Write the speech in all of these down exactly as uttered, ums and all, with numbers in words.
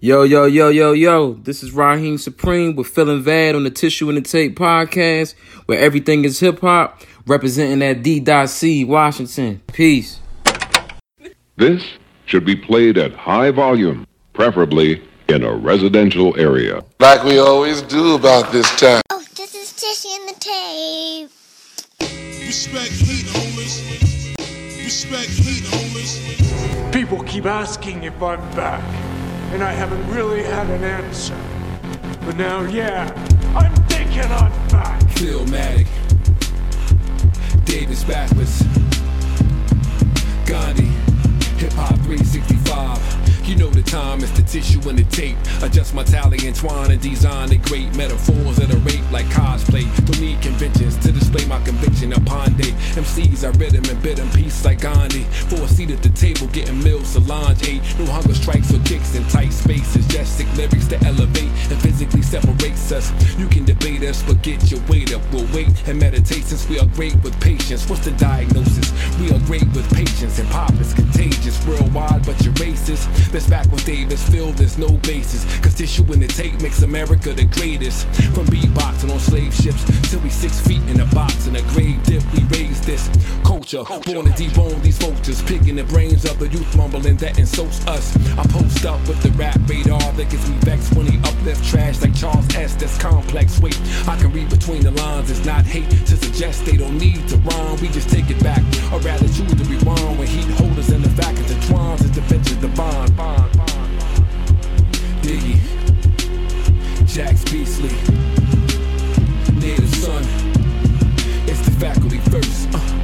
Yo, yo, yo, yo, yo, this is Raheem Supreme with Phil and Vad on the Tissue and the Tape podcast, where everything is hip-hop, representing that D C, Washington. Peace. This should be played at high volume, preferably in a residential area. Like we always do about this time. Oh, this is Tissue and the Tape. Respect heat, homies. Respect heat, homies. People keep asking if I'm back, and I haven't really had an answer. But now, yeah, I'm thinking I'm back. Phil Matic, Davis backwards, Gandhi, Hip Hop three sixty-five. You know the time, it's the tissue and the tape. Adjust my tally and twine and design the great metaphors that are rape like cosplay. Don't need conventions to display my conviction upon day. M Cs, I read them and bid them peace like Gandhi. For a seat at the table, getting meals, Solange ate. No hunger strikes or kicks in tight spaces. Just sick lyrics to elevate and physically separates us. You can debate us, but get your weight up. We'll wait and meditate since we are great with patience. What's the diagnosis? We are great with patience, and pop is contagious. Worldwide, but you're racist. That's back with Davis, Phil, there's no basis. Cause tissue in the tape makes America the greatest. From beatboxing on slave ships till we six feet in a box in a grave dip, we raise this culture. culture. Born to debone these vultures, picking the brains of the youth, mumbling that insults us. I post up with the rap radar that gets me vexed when he uplift trash like Charles S. That's complex. Wait, I can read between the lines. It's not hate to suggest they don't need to rhyme. We just take it back, or rather choose to be wrong when heat holders in the back of the twines and defenses the bond. bond. Diggy, Jax Beasley, Native Son, it's the faculty first. Uh.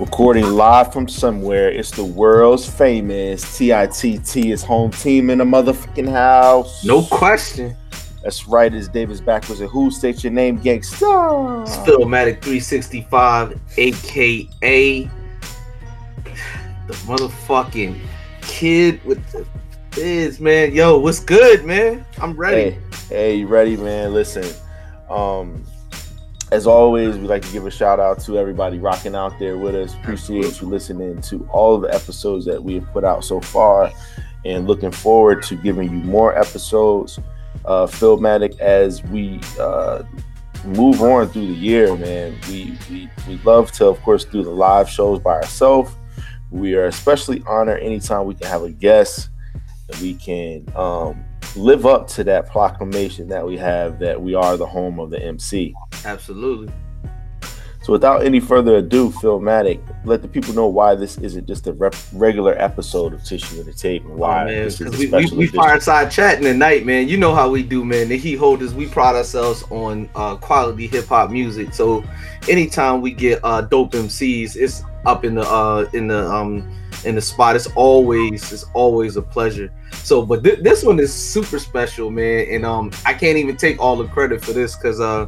Recording live from somewhere, it's the world's famous T I T T, is home team in the motherfucking house. No question. That's right, it's Davis backwards and who states your name, gangsta? It's Philomatic three sixty-five, a k a the motherfucking kid with the biz, man. Yo, what's good, man? I'm ready. Hey, hey, you ready, man? Listen, um... as always, we'd like to give a shout out to everybody rocking out there with us. Appreciate you listening to all of the episodes that we have put out so far, and looking forward to giving you more episodes. Uh, Philmatic, as we uh, move on through the year, man, we, we we love to, of course, do the live shows by ourselves. We are especially honored anytime we can have a guest and we can um, live up to that proclamation that we have that we are the home of the M C. Absolutely. So without any further ado, Philmatic, let the people know why this isn't just a rep- regular episode of Tissue and the Tape, and why oh, man, this is a we, special we, we fireside chatting at night, man. You know how we do, man. The Heat Holders, we pride ourselves on uh, quality hip-hop music. So anytime we get uh, dope M Cs, it's up in the uh, in the um, in the spot. It's always it's always a pleasure. So, but th- this one is super special, man. And um, I can't even take all the credit for this because uh.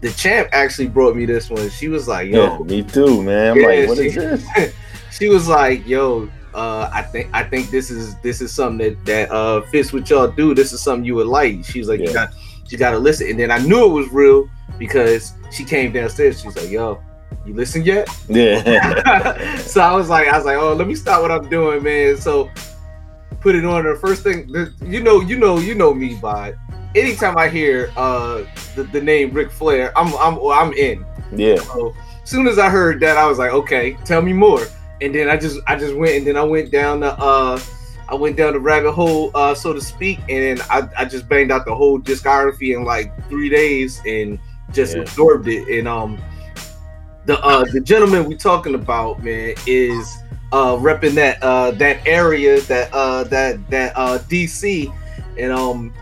The champ actually brought me this one. She was like, "Yo, yeah, me too, man." I'm yeah, like, "What she, is this?" She was like, "Yo, uh, I think I think this is this is something that that uh, fits what y'all do. This is something you would like." She was like, yeah. "You got you got to listen." And then I knew it was real because she came downstairs. She was like, "Yo, you listen yet?" Yeah. So I was like, I was like, "Oh, let me stop what I'm doing, man." So put it on her. First thing, you know, you know, you know me, by. Anytime I hear uh, the, the name Ric Flair, I'm I'm I'm in. Yeah. So as soon as I heard that, I was like, okay, tell me more. And then I just I just went and then I went down the uh, I went down the rabbit hole, uh, so to speak. And then I, I just banged out the whole discography in like three days and just yeah. absorbed it. And um, the uh, the gentleman we're talking about, man, is uh, repping that uh, that area that uh, that that uh, D C, and um.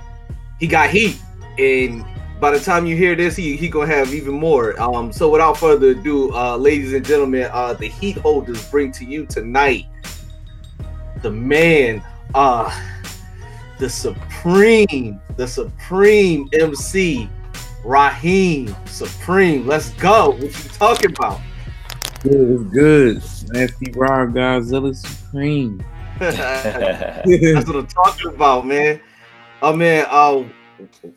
He got heat, and by the time you hear this, he he gonna have even more. Um, so without further ado, uh, ladies and gentlemen, uh, the Heat Holders bring to you tonight the man, uh, the supreme, the supreme M C, Raheem Supreme. Let's go. What you talking about? Good, good. Nasty Rob Godzilla Supreme. That's what I'm talking about, man. Oh man, uh,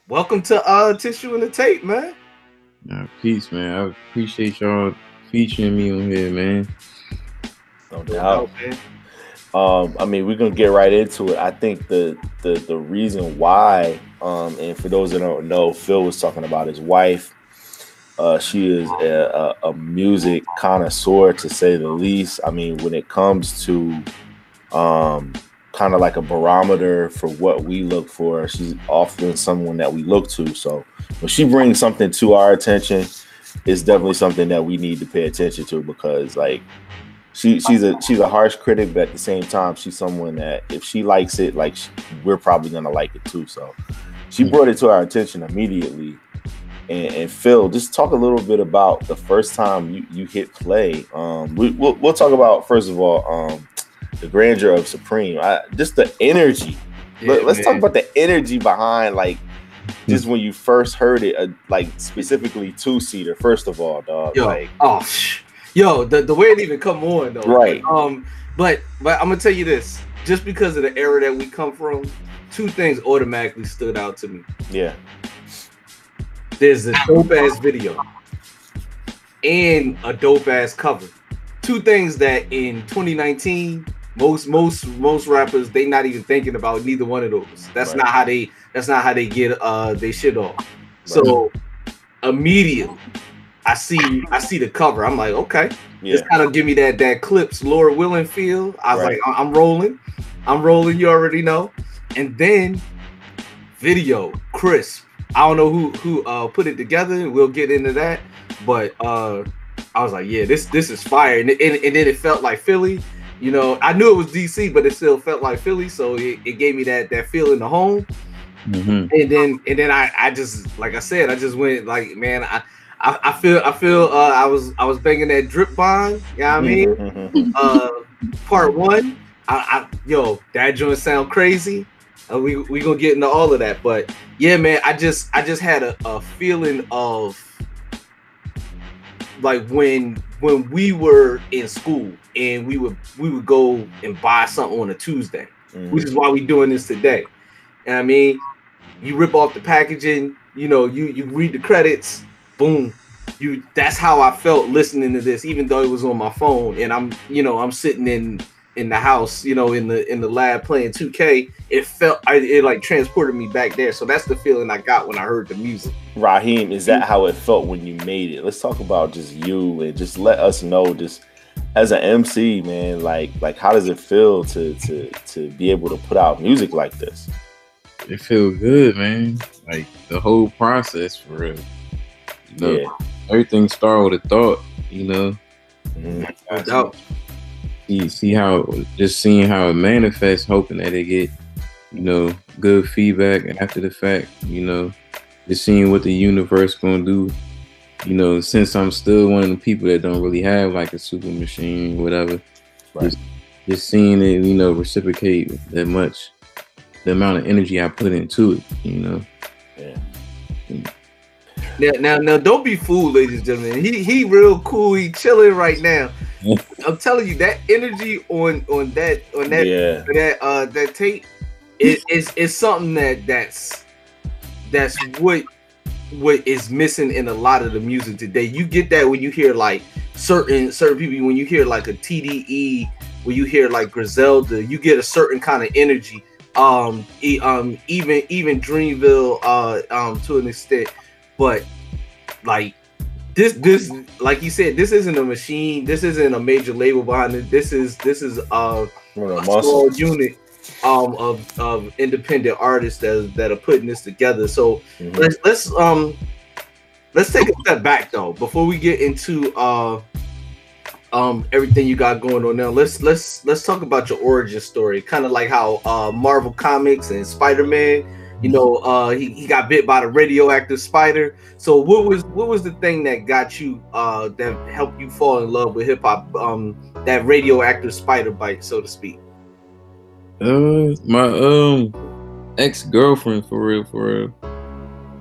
Welcome to uh Tissue and the Tape, man. Nah, peace, man. I appreciate y'all featuring me on here, man. No doubt. Um, I mean, we're gonna get right into it. I think the the the reason why, um, and for those that don't know, Phil was talking about his wife. Uh, she is a, a, a music connoisseur, to say the least. I mean, when it comes to um, kind of like a barometer for what we look for, she's often someone that we look to. So when she brings something to our attention, it's definitely something that we need to pay attention to, because like she she's a she's a harsh critic, but at the same time, she's someone that if she likes it, like she, we're probably gonna like it too. So she brought it to our attention immediately. And, and Phil, just talk a little bit about the first time you, you hit play. Um, we, we'll, we'll talk about, first of all, um, the grandeur of Supreme. I, just the energy. Yeah, Let, let's man. talk about the energy behind, like, just when you first heard it, uh, like, specifically two-seater, first of all, dog. Yo, like, oh, sh- yo the, the way it even come on, though. Right. Um, but, but I'm going to tell you this. Just because of the era that we come from, two things automatically stood out to me. Yeah. There's a dope-ass video and a dope-ass cover. Two things that in twenty nineteen, most most most rappers, they not even thinking about neither one of those. That's right. not how they that's not how they get uh they shit off. Right. So immediately I see I see the cover. I'm like, okay. Yeah. It's kind of give me that that clips, Laura Willing feel. I was right. like, I'm rolling. I'm rolling, you already know. And then video, crisp. I don't know who who uh, put it together. We'll get into that, but uh, I was like, yeah, this this is fire, and, and and then it felt like Philly. You know, I knew it was D C, but it still felt like Philly, so it, it gave me that that feeling of home. Mm-hmm. And then and then I, I just like I said, I just went like, man, I I, I feel I feel uh, I was I was banging that Drip Bond. You know what I mean? Mm-hmm. Uh, part one, I, I yo that joint sound crazy. Uh, we we gonna get into all of that, but yeah, man, I just I just had a, a feeling of like when when we were in school and we would we would go and buy something on a Tuesday, mm-hmm. which is why we doing this today. And I mean, you rip off the packaging, you know, you you read the credits, boom. You that's how I felt listening to this, even though it was on my phone, and I'm you know I'm sitting in. in the house, you know, in the in the lab playing two K, it felt, I, it like transported me back there. So that's the feeling I got when I heard the music. Raheem, is that how it felt when you made it? Let's talk about just you and just let us know, just as an M C, man, like like how does it feel to to to be able to put out music like this? It feels good, man. Like the whole process for real. You know, yeah. Everything started with a thought, you know. Mm-hmm. No doubt. See how, just seeing how it manifests, hoping that they get, you know, good feedback after the fact, you know, just seeing what the universe gonna do, you know, since I'm still one of the people that don't really have like a super machine or whatever, right. just, just seeing it, you know, reciprocate that much, the amount of energy I put into it, you know. Yeah. Yeah. Now, now, now, don't be fooled, ladies and gentlemen. He he, real cool. He chilling right now. I'm telling you, that energy on on that on that yeah. that uh that tape is it, is something that that's that's what what is missing in a lot of the music today. You get that when you hear like certain certain people. When you hear like a T D E, when you hear like Griselda, you get a certain kind of energy. Um, e, um, even even Dreamville, uh, um, to an extent. But like this, this, like you said, this isn't a machine. This isn't a major label behind it. This is this is uh, a, a small unit um, of, of independent artists that that are putting this together. So mm-hmm. let's let's um let's take a step back though before we get into uh um everything you got going on now. Let's let's let's talk about your origin story, kind of like how uh, Marvel Comics and Spider-Man. You know, uh, he, he got bit by the radioactive spider. So what was what was the thing that got you, uh, that helped you fall in love with hip hop? Um, that radioactive spider bite, so to speak. Uh, my um ex girlfriend, for real, for real.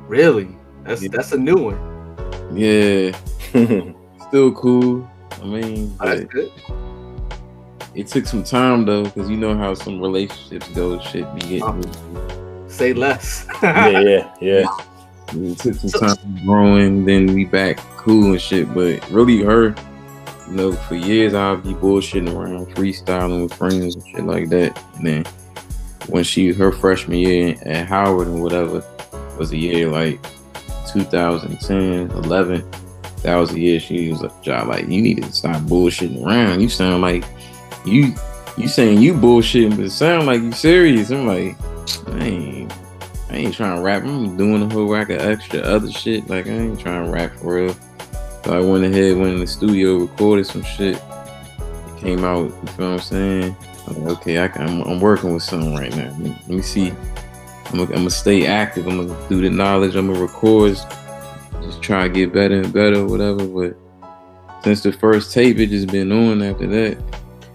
Really? That's yeah. that's a new one. Yeah. Still cool. I mean, oh, that's good. It took some time though, because you know how some relationships go. Shit be getting. Uh-huh. say less. yeah, yeah, yeah. We took some so, time growing, then we back cool and shit. But really, her, you know, for years I'd be bullshitting around, freestyling with friends and shit like that. And then when she her freshman year at Howard or whatever was the year like two thousand ten, eleven. That was the year she was like, "Job, like you need to stop bullshitting around. You sound like you." You saying you bullshitting, but it sound like you serious. I'm like, I ain't, I ain't trying to rap. I'm doing a whole rack of extra other shit. Like, I ain't trying to rap for real. So I went ahead, went in the studio, recorded some shit. It came out, you feel what I'm saying? I'm like, okay, I can, I'm, I'm working with something right now. Let me, let me see. I'm going to stay active. I'm going to do the knowledge. I'm going to record. Just try to get better and better, whatever. But since the first tape, it just been on after that.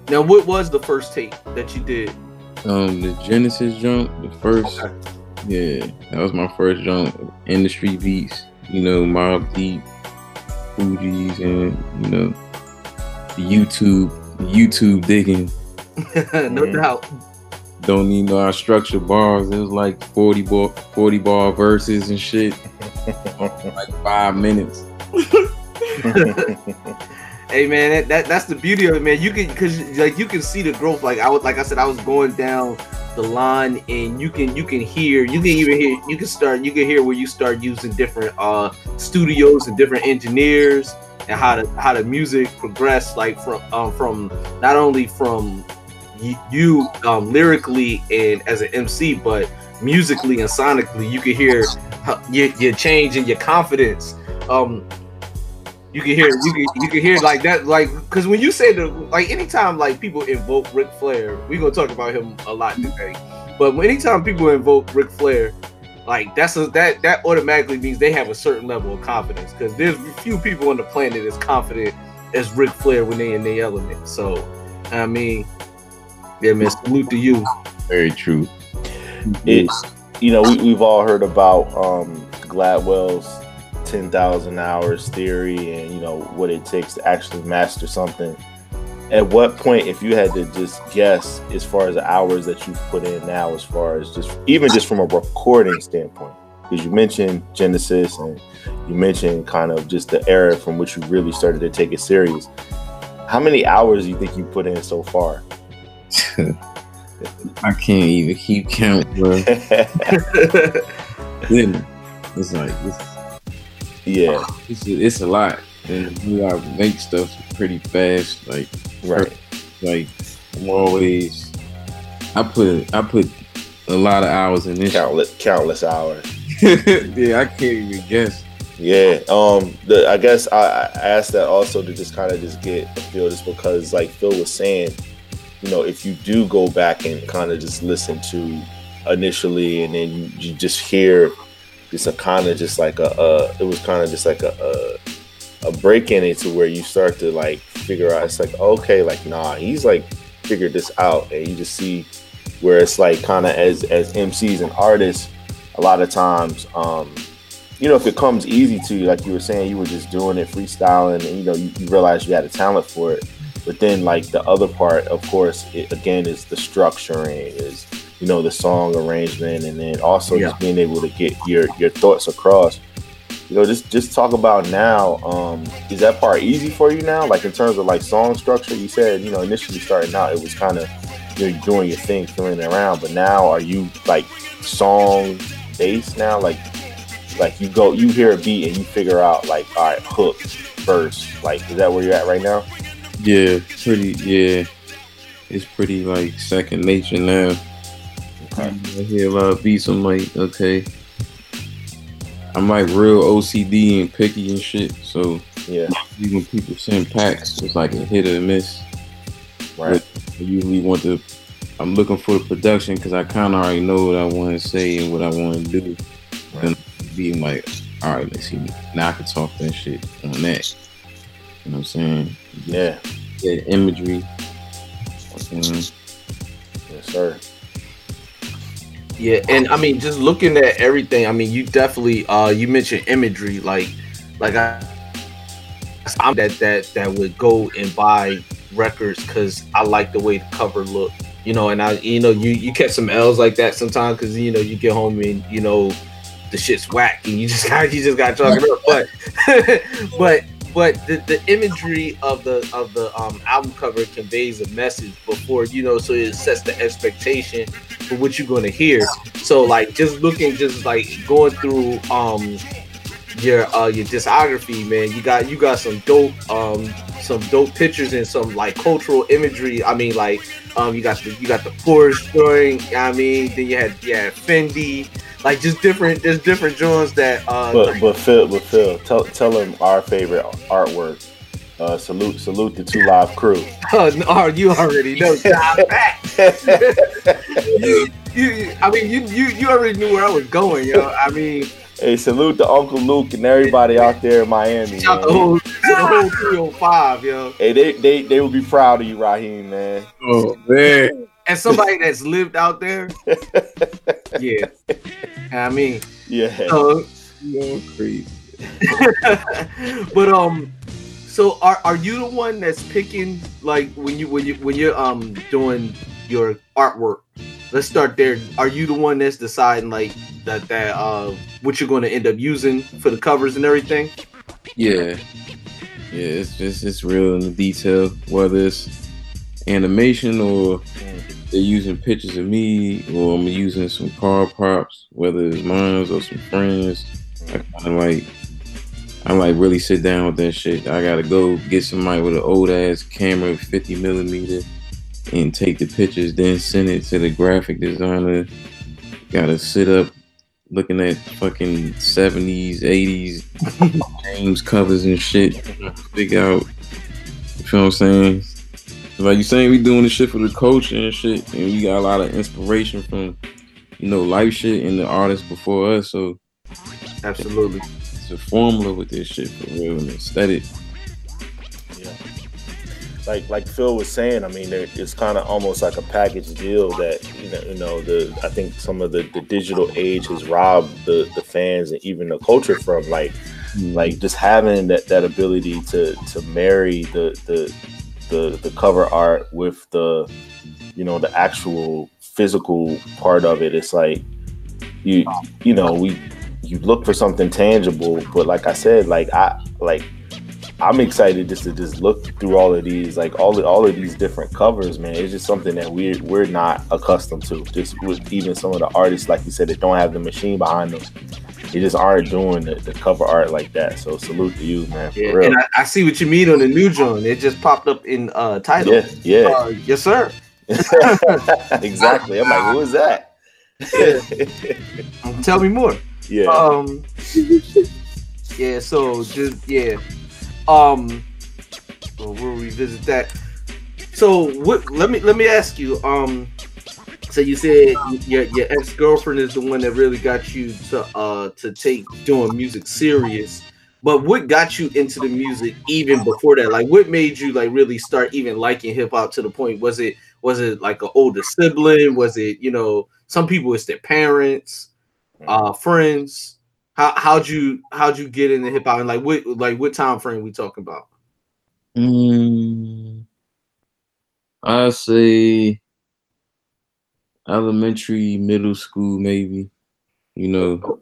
Now, what was the first tape that you did? Um, the Genesis Jump, the first, okay. yeah, that was my first jump. Industry beats, you know, Mob Deep, Fugees, and you know, the YouTube, YouTube digging. No um, doubt. Don't need no structure bars. It was like forty bar, forty bar verses and shit, like five minutes. Hey man, that, that that's the beauty of it, man. You can, cause like you can see the growth. Like I was, like I said, I was going down the line, and you can you can hear, you can even hear, you can start, you can hear where you start using different uh, studios and different engineers, and how to how the music progressed, like from um, from not only from you um, lyrically and as an M C, but musically and sonically. You can hear your, your change and your confidence. Um, You can hear, you can, you can hear like that, like, cause when you say the, like, anytime like people invoke Ric Flair, we gonna talk about him a lot today. But anytime people invoke Ric Flair, like that's a, that that automatically means they have a certain level of confidence. Cause there's few people on the planet as confident as Ric Flair when they in their element. So, I mean, yeah, man, salute to you. Very true. It's, you know, we, we've all heard about um, Gladwell's ten thousand hours theory and, you know, what it takes to actually master something. At what point, if you had to just guess as far as the hours that you put in now, as far as just even just from a recording standpoint, because you mentioned Genesis and you mentioned kind of just the era from which you really started to take it serious. How many hours do you think you put in so far? I can't even keep count, bro. Then it's like, it's yeah, it's, it's a lot, and you know, I make stuff pretty fast. Like, right, like I'm always, I put, I put a lot of hours in this. Countless, countless hours. Yeah, I can't even guess. Yeah, um, the, I guess I, I asked that also to just kind of just get a feel, just because, like Phil was saying, you know, if you do go back and kind of just listen to initially, and then you, you just hear. It's a kind of just like a, uh, it was kind of just like a, a, a break in it to where you start to like figure out, it's like, okay, like, nah, he's like figured this out. And you just see where it's like kind of as, as M Cs and artists, a lot of times, um, you know, if it comes easy to you, like you were saying, you were just doing it, freestyling, and you know, you, you realize you had a talent for it. But then like the other part, of course, it, again, is the structuring, is, you know, the song arrangement, and then also yeah. just being able to get your, your thoughts across. You know, just just talk about now, um, is that part easy for you now? Like in terms of like song structure, you said, you know, initially starting out, it was kind of, you know, you're doing your thing, throwing it around, but now are you like song based now? Like, like you go, you hear a beat and you figure out like, all right, hook, verse, like, is that where you're at right now? Yeah, pretty, yeah. It's pretty like second nature now. I hear a lot of beats, I'm like, okay. I'm like real O C D and picky and shit, so yeah. Even when people send packs, it's like a hit or a miss. Right. But I usually want to, I'm looking for the production because I kind of already know what I want to say and what I want to do. Right. And being like, all right, let's see, now I can talk that shit on that. You know what I'm saying? Yeah. Yeah, imagery. Mm. Yes, sir. Yeah, and I mean, just looking at everything, I mean, you definitely, uh, you mentioned imagery, like, like I, I'm that that that would go and buy records because I like the way the cover looked. you know, and I, you know, you, you catch some L's like that sometimes because, you know, you get home and, you know, the shit's whack and you just got, you just got to chalk it up. But, but, but the, the imagery of the, of the um, album cover conveys a message before, you know, so it sets the expectation for what you're going to hear. So like, just looking, just like going through, um, your uh your discography, man, you got you got some dope um some dope pictures and some like cultural imagery. I mean, like um you got the you got the Porsche joint, I mean, then you had yeah Fendi, like just different there's different joints that uh but, like, but Phil but Phil tell tell them our favorite artwork. Uh, salute, salute the two Live Crew. Oh, no, you already know. you, you, I mean, you, you, you already knew where I was going, yo. I mean, hey, salute to Uncle Luke and everybody out there in Miami. Shout the whole, the whole three oh five, yo. Hey, they, they, they will be proud of you, Raheem, man. Oh man, and somebody that's lived out there. Yeah, I mean, yeah. So, you're crazy. But um. So are are you the one that's picking, like when you when you when you're um doing your artwork? Let's start there. Are you the one that's deciding like that that uh what you're going to end up using for the covers and everything? Yeah, yeah. It's just it's real in the detail, whether it's animation or they're using pictures of me, or I'm using some car props, whether it's mine or some friends. I kind of like. I like really sit down with that shit. I gotta go get somebody with an old ass camera, fifty millimeter, and take the pictures, then send it to the graphic designer. Gotta sit up looking at fucking seventies, eighties James covers and shit. Figure out, you feel what I'm saying? Like you saying, we doing this shit for the culture and shit, and we got a lot of inspiration from, you know, life shit and the artists before us, so. Absolutely. It's a formula with this shit for real and aesthetic. Yeah. Like like Phil was saying, I mean, there, it's kind of almost like a package deal that, you know, you know the I think some of the, the digital age has robbed the, the fans and even the culture from, like, mm-hmm. like just having that, that ability to to marry the, the the the cover art with the, you know, the actual physical part of it. It's like you you know we. You look for something tangible, but like I said, like I like I'm excited just to just look through all of these, like all the, all of these different covers, man. It's just something that we're we're not accustomed to. Just with even some of the artists, like you said, that don't have the machine behind them, they just aren't doing the, the cover art like that. So salute to you, man. For yeah, real. And I, I see what you mean on the new joint. It just popped up in uh title. Yeah, yeah. Uh, yes, sir. Exactly. I'm like, who is that? Yeah. Tell me more. Yeah. Um, yeah. So just yeah. Um. Well, we'll revisit that. So what? Let me let me ask you. Um. So you said your your ex girlfriend is the one that really got you to uh to take doing music serious. But what got you into the music even before that? Like, what made you like really start even liking hip hop to the point? Was it was it like an older sibling? Was it, you know, some people it's their parents? Uh, friends, how how'd you how'd you get into hip hop, and like what like what time frame we talking about? Mm, I say elementary, middle school, maybe. You know,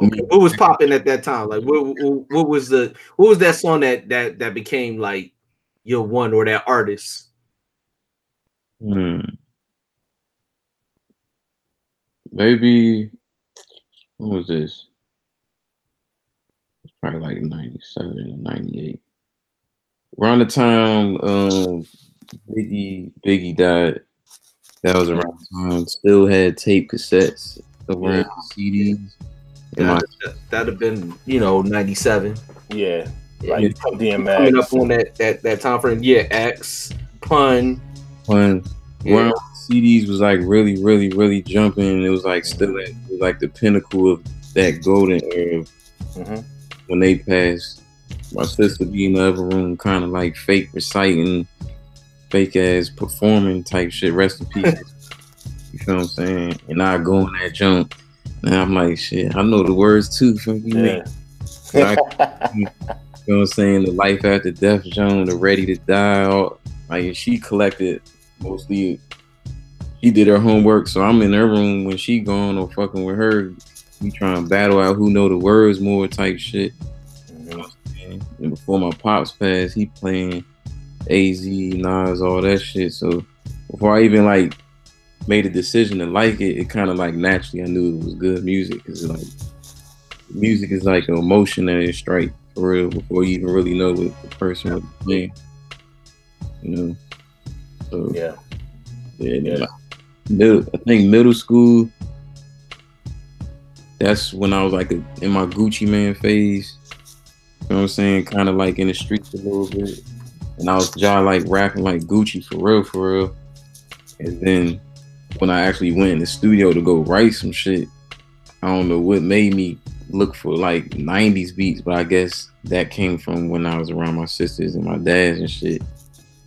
okay. What was popping at that time? Like what, what what was the what was that song that that that became like your one or that artist? Hmm. Maybe. What was this? It's probably like ninety-seven or ninety-eight. Around the time um, Biggie Biggie died, that was around the time. Still had tape cassettes around, yeah. C Ds. That would have been, you know, ninety-seven. Yeah. Like D M X. Coming up on that, that, that time frame. Yeah, X, Pun. Pun. Yeah. C Ds was like really, really, really jumping. It was like still at like the pinnacle of that golden era. Mm-hmm. When they passed, my sister be in the other room, kind of like fake reciting, fake ass performing type shit. Rest in peace. You feel what I'm saying? And I go in that jump, and I'm like, shit, I know the words too. Yeah. I, you know what I'm saying? The Life After Death, Joan, the Ready to Die. All, like she collected mostly she did her homework, so I'm in her room when she gone or fucking with her. We trying to battle out who know the words more type shit. You know what I'm saying? And before my pops passed, he playing A Z, Nas, all that shit. So before I even like made a decision to like it, it kind of like naturally I knew it was good music, because like music is like an emotion that it strikes for real before you even really know what the person was playing. You know? So yeah. Yeah, yeah. Middle, I think middle school, that's when I was like a, in my Gucci Mane phase. You know what I'm saying? Kind of like in the streets a little bit. And I was just like rapping like Gucci for real, for real. And then when I actually went in the studio to go write some shit, I don't know what made me look for like nineties beats, but I guess that came from when I was around my sisters and my dads and shit.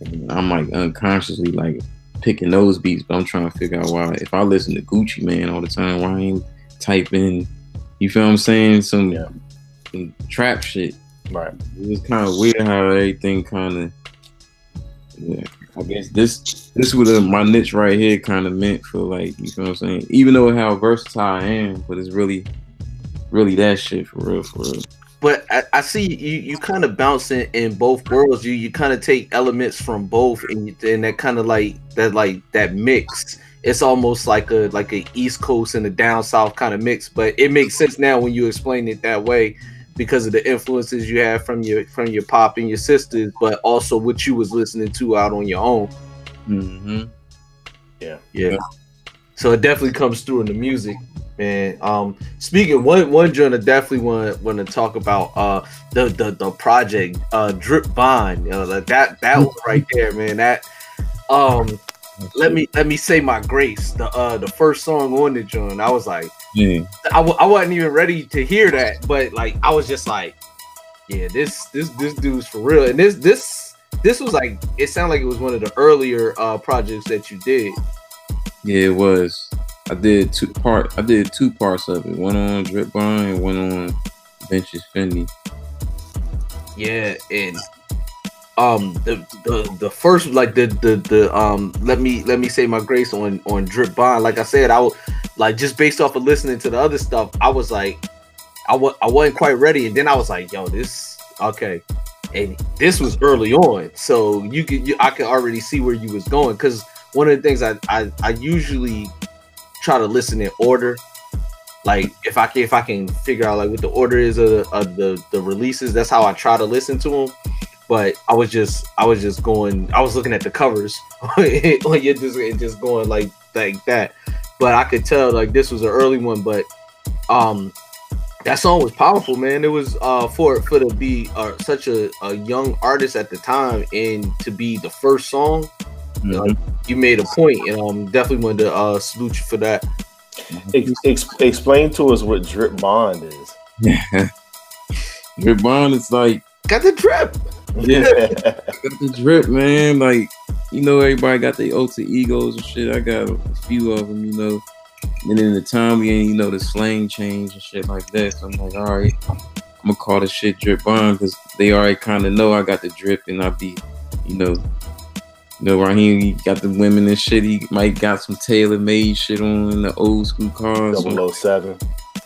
And I'm like unconsciously like picking those beats, but I'm trying to figure out why. If I listen to Gucci Mane all the time, why I ain't typing, you feel what I'm saying, some, yeah. some trap shit. Right. It was kind of weird how everything kind of, yeah. I guess this this was a, my niche right here kind of meant for like, you feel what I'm saying? Even though how versatile I am, but it's really, really that shit for real, for real. But I, I see you, you kind of bouncing in both worlds. You you kind of take elements from both, and, and that kind of like that like that mix. It's almost like a like a East Coast and a down South kind of mix. But it makes sense now when you explain it that way, because of the influences you have from your from your pop and your sisters, but also what you was listening to out on your own. Mm-hmm. Yeah, yeah. So it definitely comes through in the music. Man, um, speaking one one joint, I definitely want want to talk about uh the the, the project uh Drip Bond, you know, like that that one right there, man. That um, let me let me say my grace. The uh the first song on the joint, I was like, yeah. I w- I wasn't even ready to hear that, but like I was just like, yeah, this this this dude's for real, and this this this was like it sounded like it was one of the earlier uh projects that you did. Yeah, it was. I did two part. I did two parts of it. One on Drip Bond and one on Benches Fendi. Yeah, and um, the the the first like the the the um, let me let me say my grace on on Drip Bond. Like I said, I was like just based off of listening to the other stuff, I was like, I was I wasn't quite ready, and then I was like, yo, this okay, and this was early on, so you could you, I could already see where you was going, because one of the things I I, I usually try to listen in order, like if I can if I can figure out like what the order is of the, of the the releases, that's how I try to listen to them. But I was just I was just going I was looking at the covers on your just just going like like that. But I could tell like this was an early one. But um, that song was powerful, man. It was uh for for to be uh, such a, a young artist at the time, and to be the first song. Uh, you made a point, and um, definitely wanted to uh, salute you for that. Ex- ex- explain to us what Drip Bond is. Drip Bond is like got the drip. Yeah, got the drip, man. Like, you know, everybody got their alter egos and shit. I got a few of them, you know. And in the time we ain't, you know, the slang change and shit like that. So I'm like, all right, I'm gonna call this shit Drip Bond, because they already kind of know I got the drip, and I be, you know. You know, Raheem, he got the women and shit. He might got some tailor-made shit on the old school cars. double oh seven.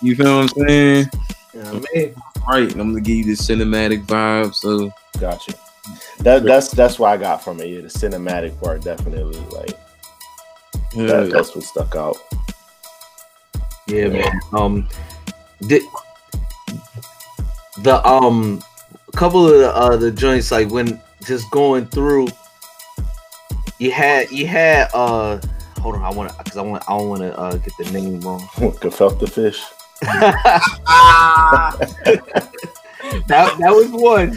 You feel what I'm saying? Yeah, man. Right, and I'm gonna give you the cinematic vibe. So gotcha. That that's that's what I got from it. Yeah, the cinematic part definitely. Like yeah. that, that's what stuck out. Yeah, yeah. man. Um, the the um, a couple of the, uh, the joints, like when just going through. You had, you had, uh, hold on, I want to, because I want, I don't want to uh, get the name wrong. Gefelte Fish. that, that was one.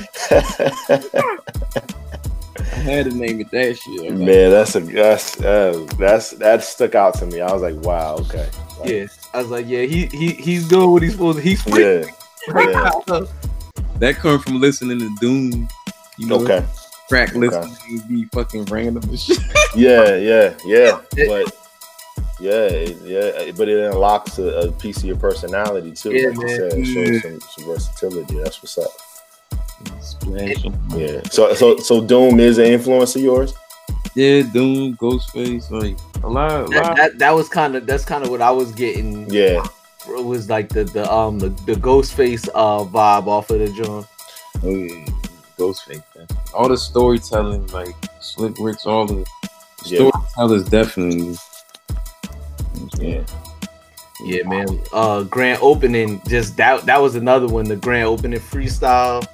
I had to name it that shit. Man, like, that's a, that's, uh, that's, that stuck out to me. I was like, wow, okay. Like, yes. I was like, yeah, he, he, he's doing what he's supposed to, he's free. Yeah. yeah. That comes from listening to Doom, you know. Okay. Track listening okay. be fucking random and shit. yeah, yeah, yeah, but yeah, yeah, but it unlocks a, a piece of your personality too. Yeah, like man. You said, it shows some, some versatility. That's what's up. Splash. Yeah. So, so, so Doom is an influence of yours. Yeah, Doom, Ghostface, like a lot. A that, lot. That, that was kind of that's kind of what I was getting. Yeah, it was like the the um the, the Ghostface uh vibe off of the joint. Oh yeah, Ghostface. All the storytelling, like Slick Rick's, all the storytellers, yeah. definitely. Yeah. Yeah, man. Uh, Grand Opening, just that that was another one. The Grand Opening freestyle.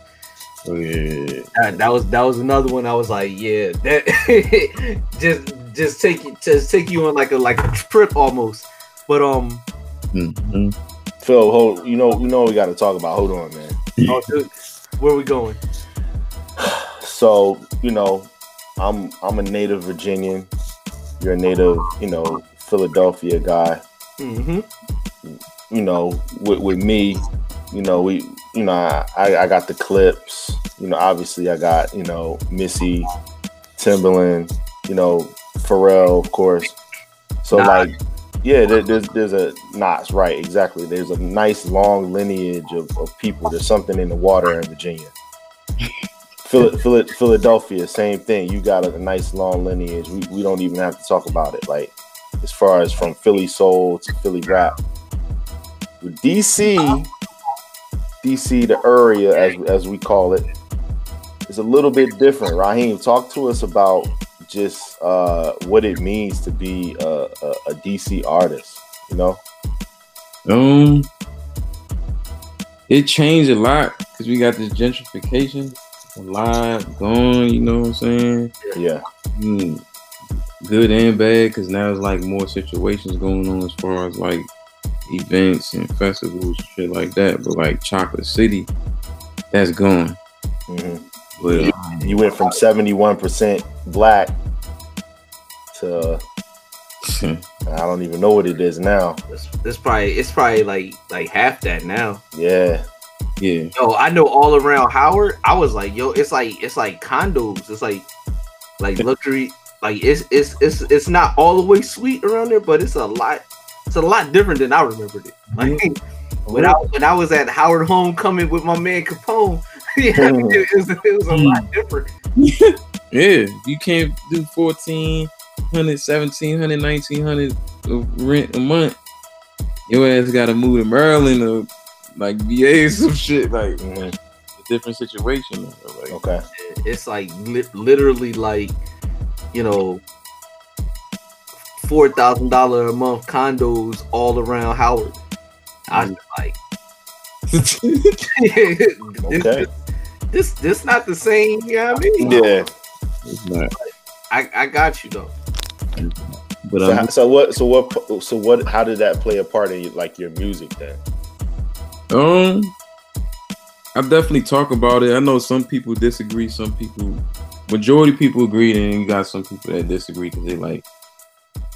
Oh, yeah. That, that was that was another one. I was like, yeah, that just just take you just take you on like a like a trip almost. But um, mm-hmm. Phil, hold you know you know we got to talk about. Hold on, man. Oh, dude, where we going? So you know, I'm I'm a native Virginian. You're a native, you know, Philadelphia guy. Mm-hmm. You know, with, with me, you know, we, you know, I, I got the clips. You know, obviously, I got you know Missy, Timberland, you know, Pharrell, of course. So Nas. like, yeah, there, there's there's a Nas, right? Exactly. There's a nice long lineage of, of people. There's something in the water in Virginia. Philadelphia, same thing. You got a, a nice long lineage. We we don't even have to talk about it, like. As far as from Philly soul to Philly rap, with D C, D C the area as as we call it, is a little bit different. Raheem, talk to us about just uh, what it means to be a, a, a D C artist. You know, um, it changed a lot because we got this gentrification, a lot gone. You know what I'm saying? Yeah. Mm. Good and bad, because now it's like more situations going on as far as like events and festivals and shit like that. But like Chocolate City, that's gone. Mm-hmm. But, you, um, you went from seventy-one percent black to I don't even know what it is now. It's, it's probably it's probably like like half that now. Yeah. Yeah. Yo, I know all around Howard, I was like, yo, it's like it's like condos. It's like like luxury. Like it's it's it's it's not all the way sweet around there, but it's a lot it's a lot different than I remembered it. Like when I when I was at Howard Homecoming with my man Capone, yeah, it, was, it was a lot different. Yeah, you can't do fourteen hundred, seventeen hundred, nineteen hundred rent a month. Your ass got to move to Maryland or like V A or some shit like. Man, a different situation. Like, okay, it's like li- literally like. You know, four thousand dollar a month condos all around Howard. I was like, okay. this, this this not the same. You know what I mean? Yeah, it's not. I, I got you though. But so, um, so what? So what? So what? How did that play a part in like your music then? Um, I definitely talk about it. I know some people disagree. Some people. Majority of people agreed, and you got some people that disagree because they like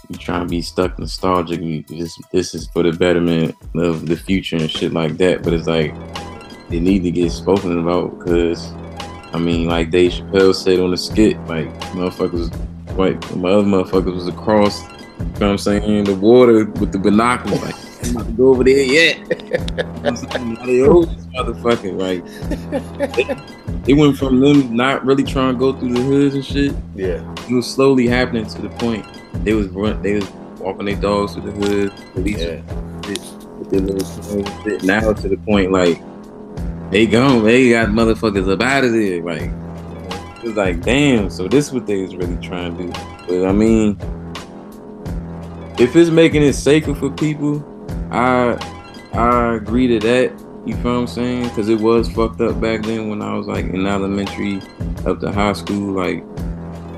you trying to be stuck nostalgic. You just, this is for the betterment of the future and shit like that. But it's like they need to get spoken about because I mean, like Dave Chappelle said on the skit, like motherfuckers, white, my other motherfuckers was across. You know what I'm saying? The water with the binoculars. Like, I'm not gonna go over there yet. I'm saying, they owe this motherfucker. Like, it, it went from them not really trying to go through the hoods and shit. Yeah, it was slowly happening to the point they was run, they was walking their dogs through the hood. Police, yeah. Shit. Now to the point like they gone, they got motherfuckers up out of there. Like, it's like damn. So this is what they was really trying to do. But I mean, if it's making it safer for people. I I agree to that, you feel what I'm saying? Because it was fucked up back then when I was like in elementary up to high school, like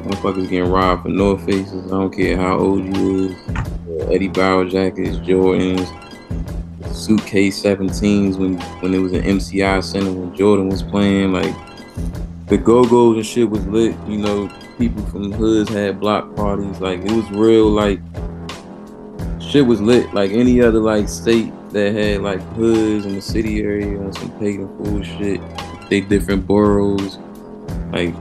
motherfuckers getting robbed for North Faces, I don't care how old you is, Eddie Bauer jackets, Jordans, suitcase seventeens when, when it was an M C I Center when Jordan was playing, like the go-go's and shit was lit, you know, people from the hoods had block parties, like it was real, like shit was lit like any other like state that had like hoods in the city area on some pagan fool shit. They different boroughs, like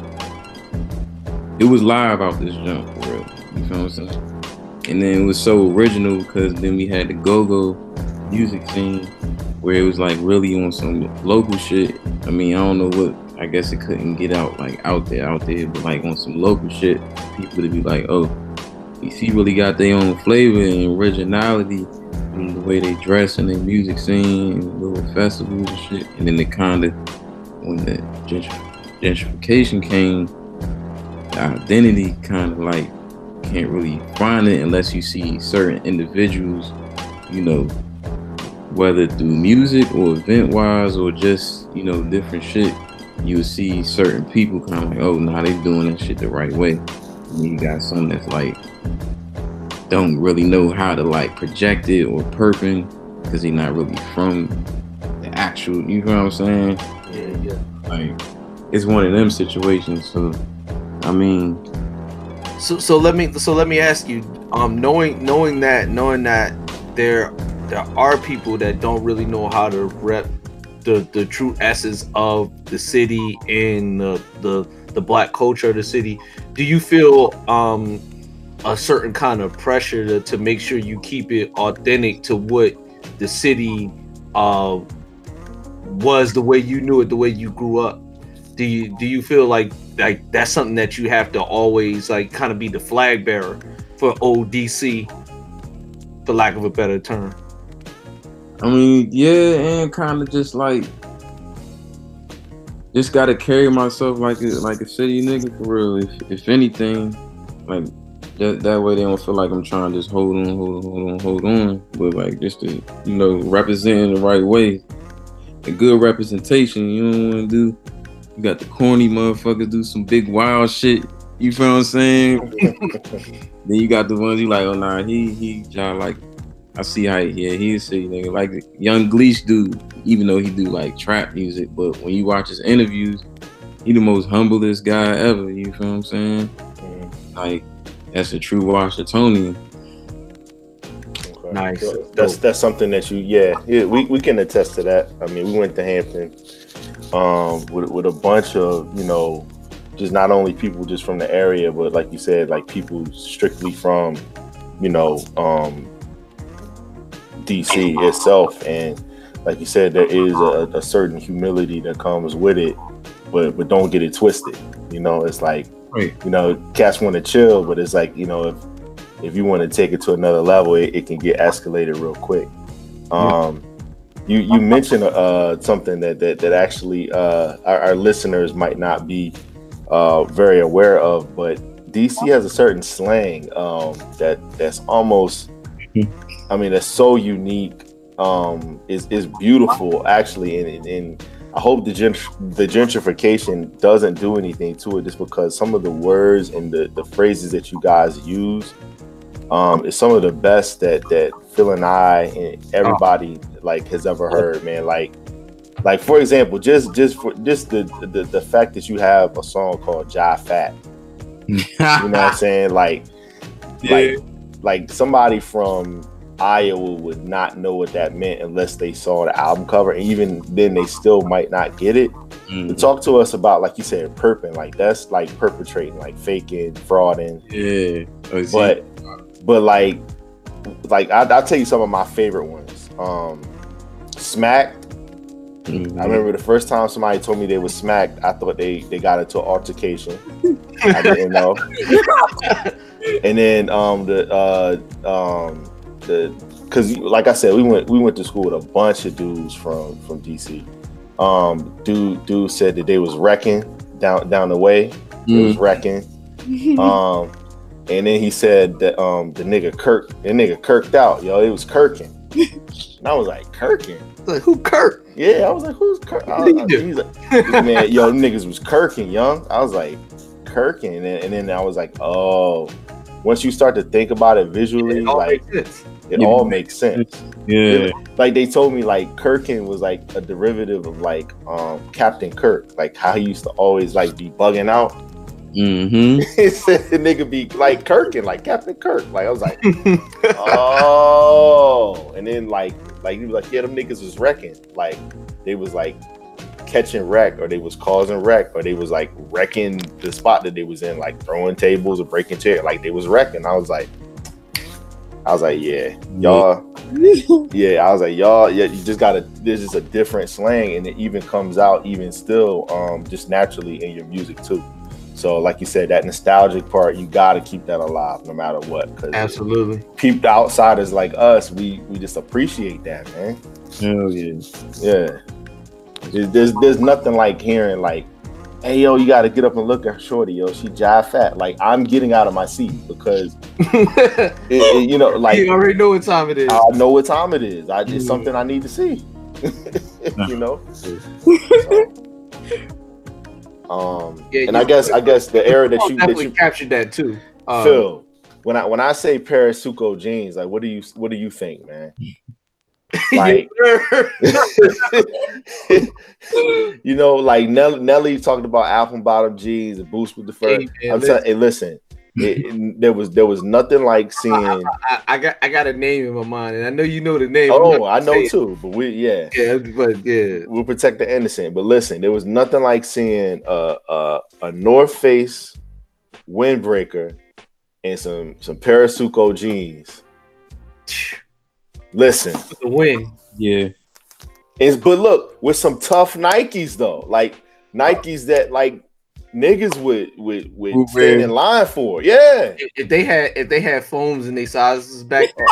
it was live out this jump for real. You feel what I'm saying? And then it was so original because then we had the go-go music scene where it was like really on some local shit. I mean, I don't know what I guess it couldn't get out like out there, out there, but like on some local shit, people would be like, oh, D C really got their own flavor and originality in the way they dress and their music scene, and little festivals and shit. And then it kind of, when the gentrification came, the identity kind of like can't really find it unless you see certain individuals, you know, whether through music or event-wise or just, you know, different shit, you'll see certain people kind of like, oh, nah, they doing that shit the right way. And you got some that's like, don't really know how to like project it or perping because he's not really from the actual, you know what I'm saying? Yeah, yeah. Like, it's one of them situations, so, I mean... So, so let me, so let me ask you, um, knowing, knowing that, knowing that there there are people that don't really know how to rep the, the true essence of the city and the, the the black culture of the city, do you feel um a certain kind of pressure to, to make sure you keep it authentic to what the city uh was, the way you knew it, the way you grew up? Do you do you feel like like that's something that you have to always like kind of be the flag bearer for old D C, for lack of a better term? I mean, yeah, and kind of just like just gotta carry myself like a, like a city nigga for real. If if anything, like that that way they don't feel like I'm trying to just hold on, hold on, hold on, hold on. But like just to, you know, representing the right way, a good representation. You don't want to do. You got the corny motherfuckers do some big wild shit. You feel what I'm saying? Then you got the ones you like, oh nah, he he John, like I see how he, yeah, he's a city nigga. Like the young Gleesh dude, even though he do like trap music, but when you watch his interviews, he the most humblest guy ever, you feel what I'm saying? Mm-hmm. Like that's a true Washingtonian. Okay. Nice. So that's that's something that you yeah, yeah, we, we can attest to that. I mean, we went to Hampton um with with a bunch of, you know, just not only people just from the area, but like you said, like people strictly from, you know, um, D C itself. And like you said, there is a, a certain humility that comes with it, but but don't get it twisted. You know, it's like, right. You know, cats want to chill, but it's like, you know, if if you want to take it to another level, it, it can get escalated real quick. Um, you you mentioned uh, something that that that actually uh, our, our listeners might not be Uh, very aware of, but D C has a certain slang um, that that's almost, I mean, that's so unique. Um, is is beautiful actually, and, and I hope the gentr- the gentrification doesn't do anything to it, just because some of the words and the, the phrases that you guys use um, is some of the best that that Phil and I and everybody like has ever heard, man. Like. Like for example, just just for just the, the the fact that you have a song called Jai Fat, you know what I'm saying? Like, yeah. like, like somebody from Iowa would not know what that meant unless they saw the album cover, and even then they still might not get it. Mm-hmm. But talk to us about, like you said, perping. Like that's like perpetrating, like faking, frauding. Yeah, but but like like I, I'll tell you some of my favorite ones. Um, Smack. Mm-hmm. I remember the first time somebody told me they was smacked, I thought they, they got into an altercation. I didn't know. And then um the uh um the because like I said, we went we went to school with a bunch of dudes from from D C. Um dude dude said that they was wrecking down down the way. Mm-hmm. It was wrecking. Um and then he said that um the nigga Kirk the nigga kirked out, yo, it was kirking. And I was like, kirking? Like, who Kirk? Yeah, I was like, who's Kirk? I, I, he's like, man, yo, niggas was kirking, young. I was like, kirking, and, and then I was like, oh. Once you start to think about it visually, it all like makes it yeah. all makes sense. Yeah. Like they told me, like kirking was like a derivative of like um, Captain Kirk, like how he used to always like be bugging out. Mm-hmm. It said the nigga be like kirking, like Captain Kirk. Like I was like, oh. And then like. Like he was like, yeah, them niggas was wrecking. Like they was like catching wreck, or they was causing wreck, or they was like wrecking the spot that they was in, like throwing tables or breaking chairs. Like they was wrecking. I was like, I was like, yeah, y'all, Yeah, I was like, y'all, yeah, you just gotta, there's just a different slang, and it even comes out even still um just naturally in your music too. So like you said, that nostalgic part, you gotta keep that alive no matter what, because absolutely people, outsiders like us, we we just appreciate that, man. Oh, yeah, yeah. There's there's nothing like hearing like, hey yo, you gotta get up and look at shorty, yo, she jive fat. Like, I'm getting out of my seat because it, it, you know, like, you already know what time it is. I know what time it is. I, it's something I need to see. You know. So, um, yeah, and I guess I guess the era that you definitely that you, captured that too, um, Phil. When I when I say Parasuco jeans, like, what do you what do you think, man? Like, you know, like Nelly, Nelly talking about album bottom jeans and boots with the fur. Hey, man, I'm telling you, listen, hey, listen it, it, there was there was nothing like seeing. I, I, I got I got a name in my mind, and I know you know the name. Oh, I know too, it. But we yeah, yeah, but yeah, we'll protect the innocent. But listen, there was nothing like seeing a a, a North Face windbreaker and some some Parasuco jeans. Listen, the win, yeah. It's, but look, with some tough Nikes though, like Nikes that like niggas would would, would stand in line for. Yeah, if, if they had if they had foams in their sizes back then,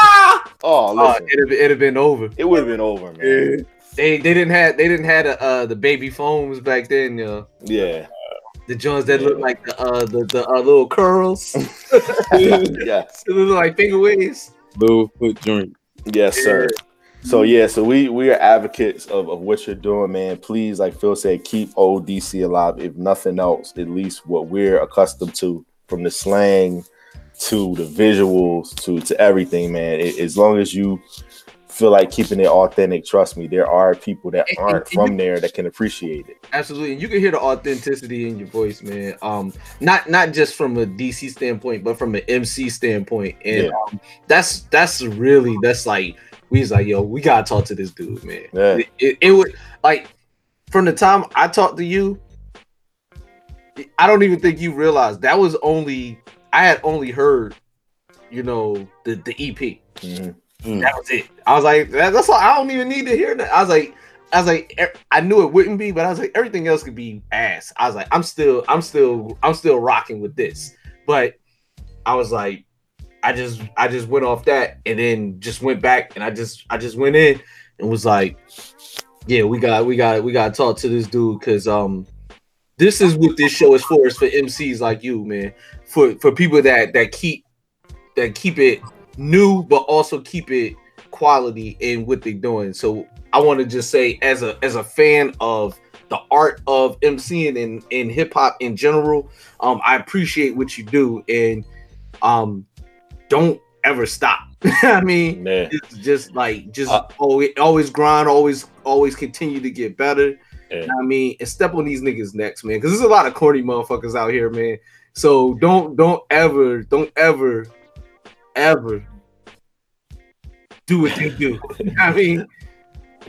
oh, listen, uh, it'd it'd have been over. It would have been over, man. Yeah. They they didn't have they didn't have the, uh, the baby foams back then, yo. Yeah. The joints that yeah. look like the uh, the, the uh, little curls. Yeah, they look like finger waves. Little foot joint. Yes, sir. So yeah, so we we are advocates of, of what you're doing, man. Please, like Phil said, keep old D C alive. If nothing else, at least what we're accustomed to, from the slang to the visuals to to everything, man. It, as long as you feel like keeping it authentic, trust me, there are people that aren't from there that can appreciate it. Absolutely, and you can hear the authenticity in your voice, man. Um, not not just from a D C standpoint, but from an M C standpoint, and yeah. um, that's that's really that's like we was like, yo, we gotta talk to this dude, man. Yeah. It, it, it would like from the time I talked to you, I don't even think you realized that was only I had only heard, you know, the the E P. Mm-hmm. Mm. That was it. I was like, that's all. I don't even need to hear that. I was like, I was like, I knew it wouldn't be, but I was like, everything else could be ass. I was like, I'm still, I'm still, I'm still rocking with this. But I was like, I just, I just went off that, and then just went back, and I just, I just went in and was like, yeah, we got, we got, we got to talk to this dude, because um, this is what this show is for. It's for M Cs like you, man. For for people that that keep that keep it new, but also keep it quality in what they're doing. So I want to just say, as a as a fan of the art of emceeing and in hip-hop in general, um I appreciate what you do, and um don't ever stop. I mean, it's just like just uh, always, always grind, always always continue to get better. Yeah. I mean, and step on these niggas' necks, man, because there's a lot of corny motherfuckers out here, man. So don't don't ever don't ever ever do what you do. I mean,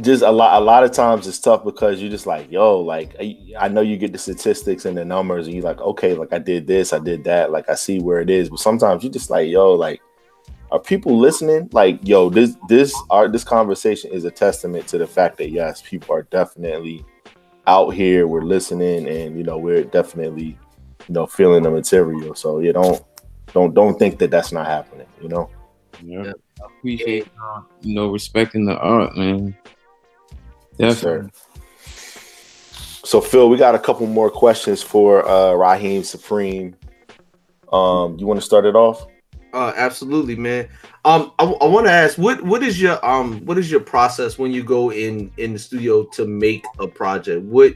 just a lot a lot of times it's tough, because you're just like, yo, like I, I know you get the statistics and the numbers, and you're like, okay, like I did this, I did that, like I see where it is. But sometimes you're just like, yo, like, are people listening? Like, yo, this this our this conversation is a testament to the fact that yes, people are definitely out here, we're listening, and you know, we're definitely, you know, feeling the material. So you don't Don't don't think that that's not happening, you know. Yeah, I appreciate uh, you know, respecting the art, man. Definitely. Yes, so Phil, we got a couple more questions for uh, Raheem Supreme. Um, you want to start it off? Uh, absolutely, man. Um, I, I want to ask, what what is your um what is your process when you go in in the studio to make a project? What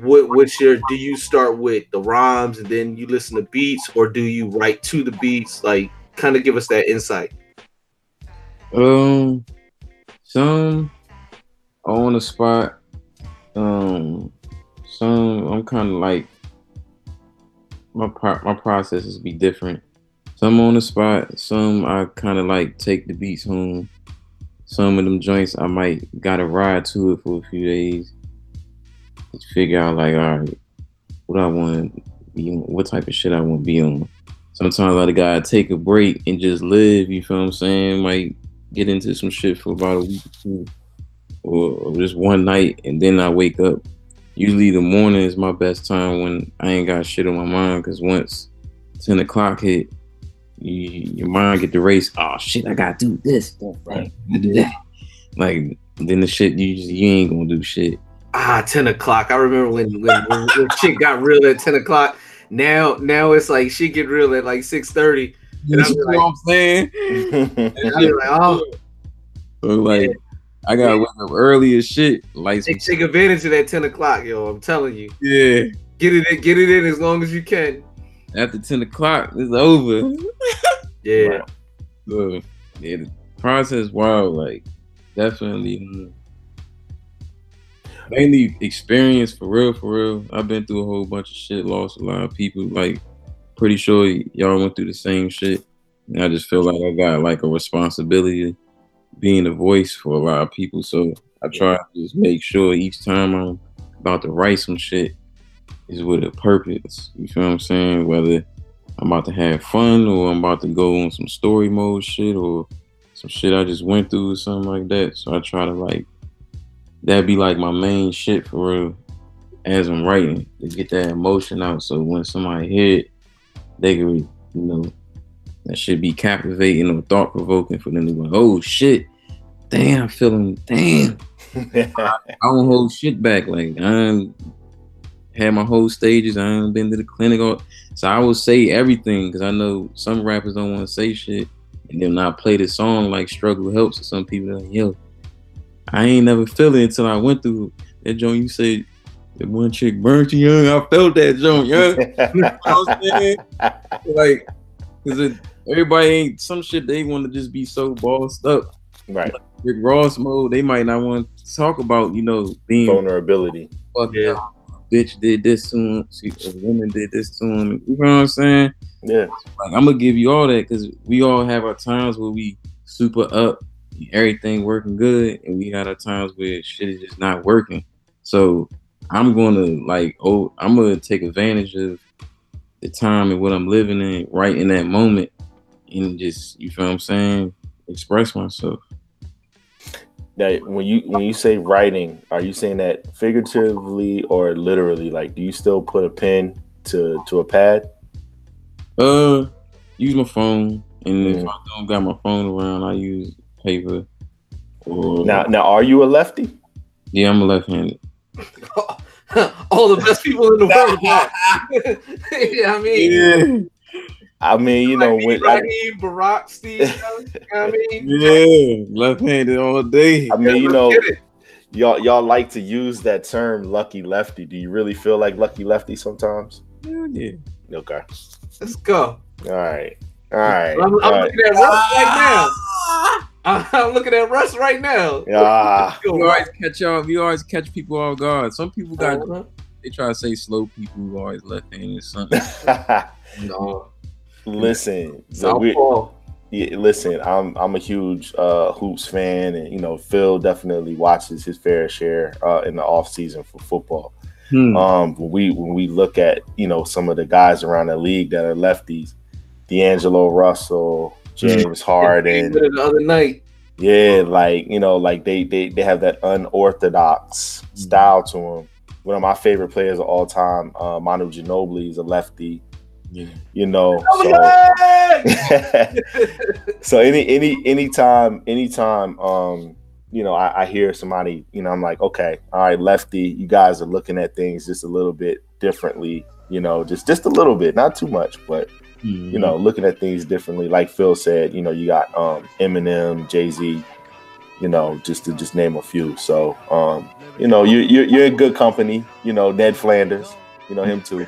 What what's your do you start with the rhymes and then you listen to beats, or do you write to the beats? Like, kind of give us that insight. Um, some on the spot. Um, some I'm kind of like my pro- my processes be different. Some on the spot. Some I kind of like take the beats home. Some of them joints I might gotta ride to it for a few days. Figure out like, all right, what I want to be on, what type of shit I want to be on. Sometimes I gotta take a break and just live, you feel what I'm saying? Like, get into some shit for about a week or, two, or, or just one night, and then I wake up. Usually the morning is my best time when I ain't got shit on my mind, because once ten o'clock hit, you, your mind get to race. Oh shit, I gotta do this stuff, right? Like, then the shit, you just, you ain't gonna do shit. Ah, ten o'clock. I remember when, when, when, when shit got real at ten o'clock. Now, now it's like shit get real at like six thirty. And I'm like, I'm saying? And I'm like, oh. So like, yeah. I gotta yeah. wake up early as shit. Lights take, take advantage of that ten o'clock, yo. I'm telling you. Yeah. Get it in, get it in as long as you can. After ten o'clock, it's over. Yeah. Wow. So, yeah, the process, wow, like, definitely. Mm-hmm. Mainly experience, for real, for real. I've been through a whole bunch of shit, lost a lot of people, like, pretty sure y'all went through the same shit. And I just feel like I got like a responsibility being a voice for a lot of people. So I try to just make sure each time I'm about to write some shit is with a purpose. You feel what I'm saying? Whether I'm about to have fun or I'm about to go on some story mode shit or some shit I just went through or something like that. So I try to like, that'd be like my main shit for real as I'm writing, to get that emotion out. So when somebody hear it, they can, you know, that should be captivating or thought provoking for them to go, oh shit, damn, I'm feeling, damn. I, I don't hold shit back. Like, I had my whole stages, I ain't been to the clinic. All, so I will say everything, because I know some rappers don't want to say shit. And then I play the song like Struggle Helps, or some people like, yo, I ain't never feel it until I went through that joint you said. That one chick burnt you, young. I felt that joint, young. You know what I'm saying? Like, because everybody ain't, some shit they want to just be so bossed up. Right. Like, Rick Ross mode, they might not want to talk about, you know, being. Vulnerability. Fuck yeah. Y'all. Bitch did this to him. She, a woman did this to him. You know what I'm saying? Yeah. Like, I'm going to give you all that, because we all have our times where we super up, everything working good, and we got our times where shit is just not working. So, I'm gonna like oh I'm gonna take advantage of the time and what I'm living in right in that moment, and just, you feel what I'm saying, express myself. Now, when you when you say writing, are you saying that figuratively or literally? Like, do you still put a pen to to a pad? Uh, use my phone, and mm-hmm. if I don't got my phone around, I use paper. Or... Now, now, are you a lefty? Yeah, I'm a left-handed. All the best people in the world. Yeah, I mean, yeah. I mean, you know, like when Raheem, Barack, Steve, you know, I mean, yeah, left-handed all day. I mean, you know, y'all y'all like to use that term "lucky lefty." Do you really feel like lucky lefty sometimes? Yeah, yeah. Okay. Let's go. All right, all right. I'm, all I'm right. looking at Russ right now. I'm looking at Russ right now. Ah. You always catch y'all. You always catch people off guard. Some people got uh-huh. they try to say slow people always left-handed or something. No, listen. So we, yeah, listen. I'm I'm a huge uh, hoops fan, and you know Phil definitely watches his fair share uh, in the off season for football. Hmm. Um, when we when we look at you know some of the guys around the league that are lefties, D'Angelo Russell. James Harden. The other night. Yeah, like, you know, like they they they have that unorthodox style to them. One of my favorite players of all time, uh, Manu Ginobili, is a lefty. Yeah. You know. So, so any any anytime anytime um you know I, I hear somebody, you know, I'm like, okay, all right, lefty, you guys are looking at things just a little bit differently, you know, just just a little bit, not too much, but you know, looking at things differently. Like Phil said, you know, you got um, Eminem, Jay-Z, you know, just to just name a few. So, um, you know, you, you're you're in good company. You know, Ned Flanders, you know him too.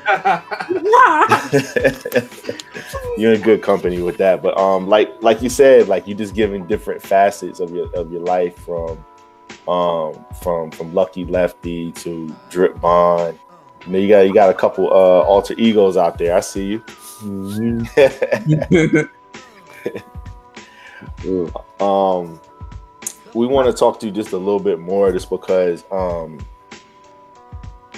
You're in good company with that. But um, like like you said, like you're just giving different facets of your of your life from um from from Lucky Lefty to Drip Bond. You know, you got you got a couple uh, alter egos out there. I see you. Mm-hmm. um, we want to talk to you just a little bit more, just because um,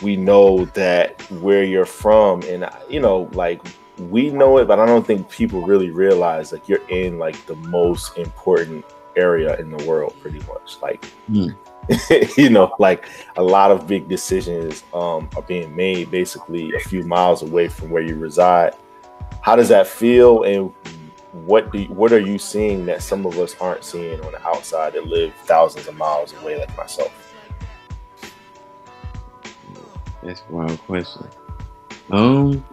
we know that where you're from, and you know, like we know it, but I don't think people really realize like you're in like the most important area in the world, pretty much. Like, mm. you know, like a lot of big decisions um, are being made basically a few miles away from where you reside. How does that feel, and what do you, what are you seeing that some of us aren't seeing on the outside that live thousands of miles away, like myself? That's a wild question. Um,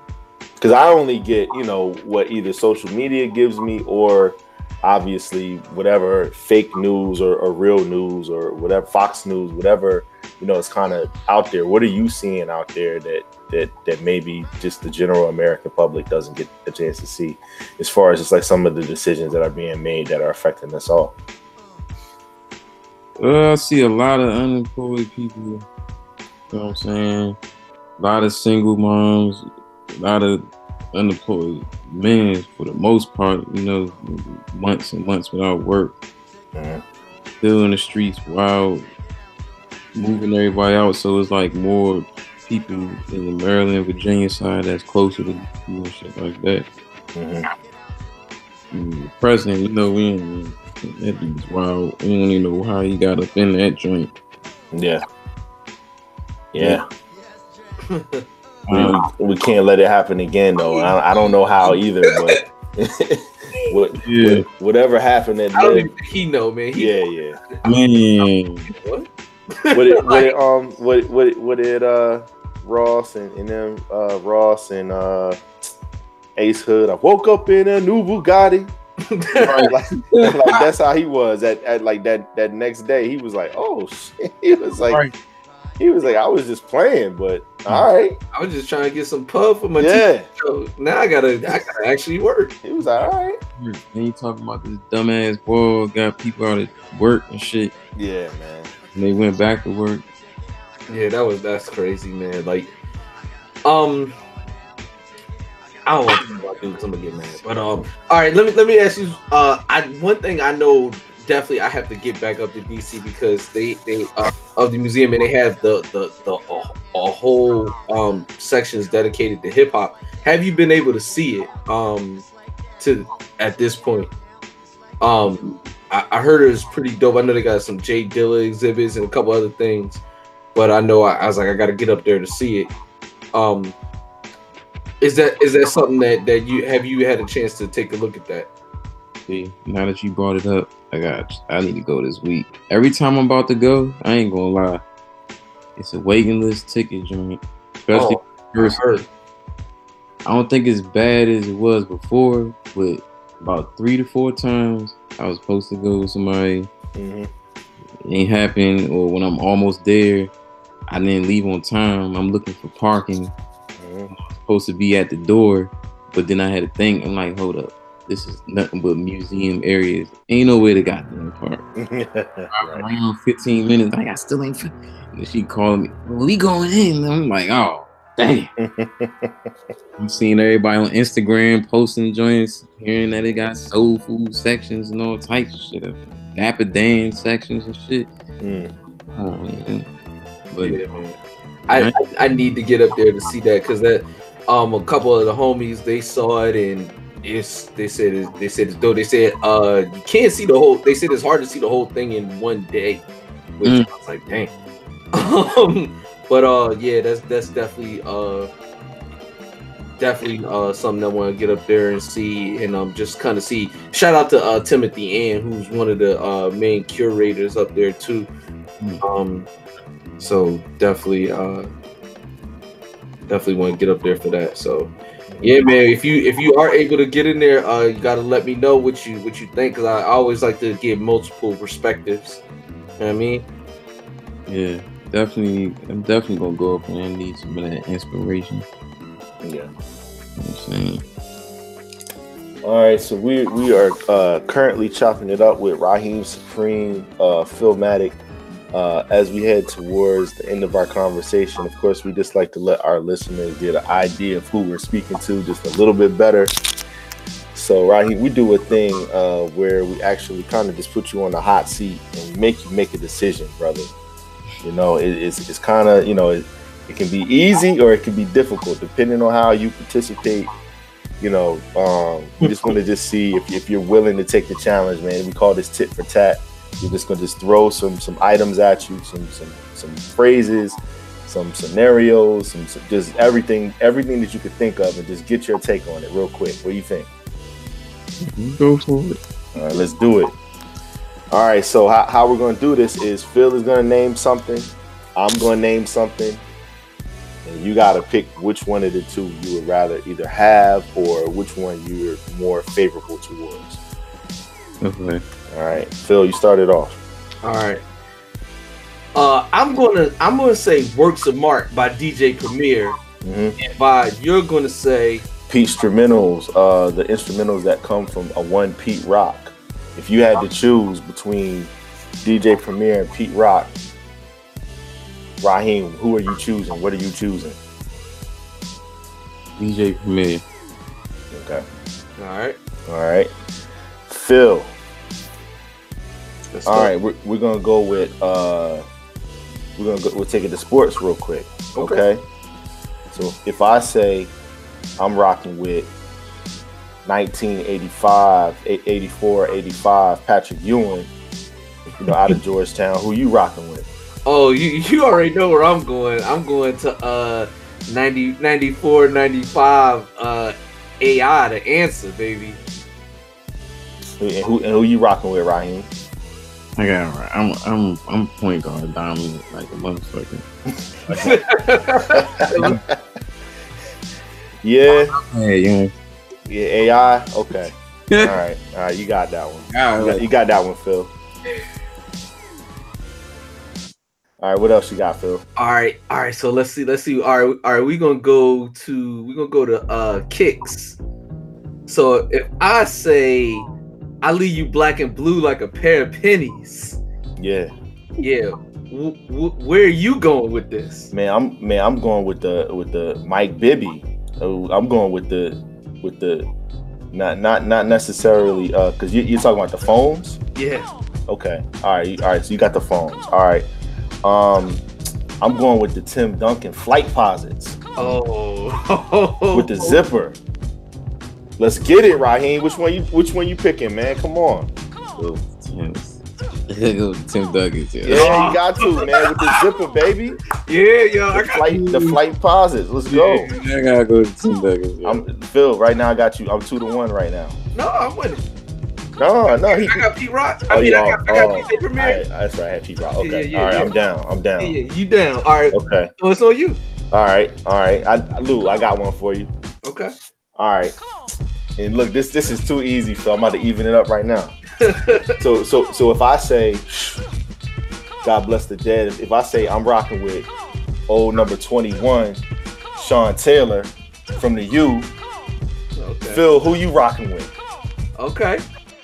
because I only get, you know, what either social media gives me, or obviously whatever fake news or, or real news or whatever Fox News, whatever, you know, it's kind of out there. What are you seeing out there that that that maybe just the general American public doesn't get a chance to see, as far as just like some of the decisions that are being made that are affecting us all? Uh, I see a lot of unemployed people, you know what I'm saying? A lot of single moms, a lot of unemployed men for the most part, you know, months and months without work. Mm-hmm. Still in the streets, wild, moving everybody out. So it's like more people in the Maryland, Virginia side that's closer to, you know, shit like that. Mm-hmm. And the president, you know, we ain't, that dude's wild. We don't even know how he got up in that joint. Yeah. Yeah. yeah. Um, we can't let it happen again, though. I, I don't know how either, but what, yeah. what, whatever happened that day, I don't even think he know, man. He yeah, yeah. Man. What? What it, what it, um, what, what, what it, uh, Ross and, and them, uh, Ross and, uh, Ace Hood. I woke up in a new Bugatti. Right, like, like that's how he was at, at like that, that next day. He was like, oh shit. He was like. Right. He was like, I was just playing, but all right. I was just trying to get some pub for my yeah. T V show. Now I gotta, I gotta actually work. He was like, all right. And you talking about this dumbass boy got people out at work and shit. Yeah, man. And they went back to work. Yeah, that was that's crazy, man. Like, um, I don't want to talk about dudes. I'm gonna get mad, but um, all right. Let me let me ask you. Uh, I one thing I know. Definitely, I have to get back up to D C because they they uh, of the museum, and they have the the the uh, a whole um sections dedicated to hip hop. Have you been able to see it um to at this point? Um, I, I heard it was pretty dope. I know they got some Jay Dilla exhibits and a couple other things, but I know I, I was like I got to get up there to see it. Um, is that is that something that that you have you had a chance to take a look at that? See, now that you brought it up, I got. I need to go this week. Every time I'm about to go, I ain't gonna lie. It's a waiting list ticket joint. Especially oh, first. I, I don't think it's bad as it was before, but about three to four times I was supposed to go with somebody. Mm-hmm. It ain't happened, or when I'm almost there, I didn't leave on time. I'm looking for parking. Mm-hmm. I'm supposed to be at the door, but then I had to think. I'm like, hold up. This is nothing but museum areas. Ain't no way to goddamn park. Around fifteen minutes, like I still ain't. F-. And she called me, well, we going in. And I'm like, oh, damn. I'm seeing everybody on Instagram posting joints, hearing that they got soul food sections and all types of shit, Dapper Dan sections and shit. Mm. Oh man, but yeah, man. I, I I need to get up there to see that because that um a couple of the homies they saw it and. It's they said it, they said it's dope. They said uh you can't see the whole. They said it's hard to see the whole thing in one day, which mm. I was like, dang. Um, but uh, yeah, that's that's definitely uh definitely uh something that I want to get up there and see and um just kind of see. Shout out to uh Timothy Ann, who's one of the uh main curators up there too. Mm. Um, so definitely uh definitely want to get up there for that. So. Yeah, man. If you if you are able to get in there, uh, you gotta let me know what you what you think, cause I always like to get multiple perspectives. You know what I mean? Yeah, definitely. I'm definitely gonna go up and I need some of that inspiration. Yeah. You know what I'm saying? All right, so we we are uh, currently chopping it up with Raheem Supreme, uh, Phil Matic. Uh, as we head towards the end of our conversation, of course, we just like to let our listeners get an idea of who we're speaking to just a little bit better. So, Raheem, we do a thing uh, where we actually kind of just put you on the hot seat and make you make a decision, brother. You know, it, it's it's kind of, you know, it, it can be easy or it can be difficult depending on how you participate you know, um, we just want to just see if, if you're willing to take the challenge, man. We call this tit for tat. We're just gonna just throw some some items at you, some some some phrases, some scenarios, some, some just everything everything that you could think of, and just get your take on it real quick. What do you think? Go for it. All right, let's do it. All right, so how, how we're gonna do this is Phil is gonna name something, I'm gonna name something, and you gotta pick which one of the two you would rather either have or which one you're more favorable towards. Okay. All right, Phil, you started off. All right. Uh, I'm gonna I'm gonna say "Works of Mart" by D J Premier, mm-hmm. and by you're gonna say Pete's instrumentals, uh, the instrumentals that come from a one Pete Rock. If you had to choose between D J Premier and Pete Rock, Raheem, who are you choosing? What are you choosing? D J Premier. Okay. All right. All right. Phil. Let's All go. right, we're, we're gonna go with uh, we're gonna go, we'll take it to sports real quick. Okay. okay. So if I say I'm rocking with nineteen eighty-five, eighty-four, eighty-five Patrick Ewing, you know, out of Georgetown, who you rocking with? Oh, you you already know where I'm going. I'm going to uh ninety, ninety-four, ninety-five uh, A I to answer, baby. And who and who you rocking with, Raheem? I got it right. I'm I'm I'm point guard dominant like a motherfucker. yeah. Hey, yeah. Yeah. A I. Okay. All right. All right. You got that one. All right. You got, you got that one, Phil. All right. What else you got, Phil? All right. All right. So let's see. Let's see. All right. All right. We gonna go to. We gonna go to uh, kicks. So if I say. I leave you black and blue like a pair of pennies. Yeah. Yeah. W- w- where are you going with this? Man, I'm man, I'm going with the with the Mike Bibby. I'm going with the with the not not not necessarily uh because you, you're talking about the Foams. Yeah. Okay. All right. All right. So you got the Foams. All right. Um, I'm going with the Tim Duncan flight posits. Oh. With the zipper. Let's get it, Raheem. Which one you which one you picking, man? Come on. Tim, Tim Duncan. Yeah. yeah, you got to, man, with the zipper, baby. Yeah, yo. The I flight, got the flight pauses. Let's go. Yeah, I gotta go to Tim Duncan. Yeah. I'm Phil, right now I got you. I'm two to one right now. No, I wouldn't. No, no. He, I got Pete Rock. I oh, mean, I got, I got oh, Pete Premier. Right, that's right, I had Pete Rock. Okay. Yeah, yeah, all right, yeah. I'm down. I'm down. Yeah, yeah, you down. All right. Okay. So it's on you. All right. All right. I, Lou, I got one for you. Okay. All right. And look, this this is too easy, so I'm about to even it up right now. so so so if I say, God bless the dead, if I say I'm rocking with old number twenty-one, Sean Taylor from the U, okay. Phil, who you rocking with? Okay.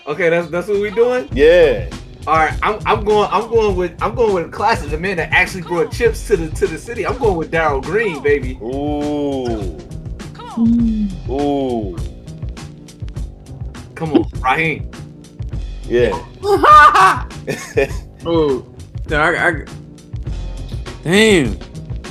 Okay, that's that's what we doing? Yeah. All right, I'm I'm going I'm going with I'm going with a classic, the man that actually brought chips to the to the city. I'm going with Darryl Green, baby. Ooh. Ooh. Come on, Raheem. Yeah. Ooh. No, I, I, damn.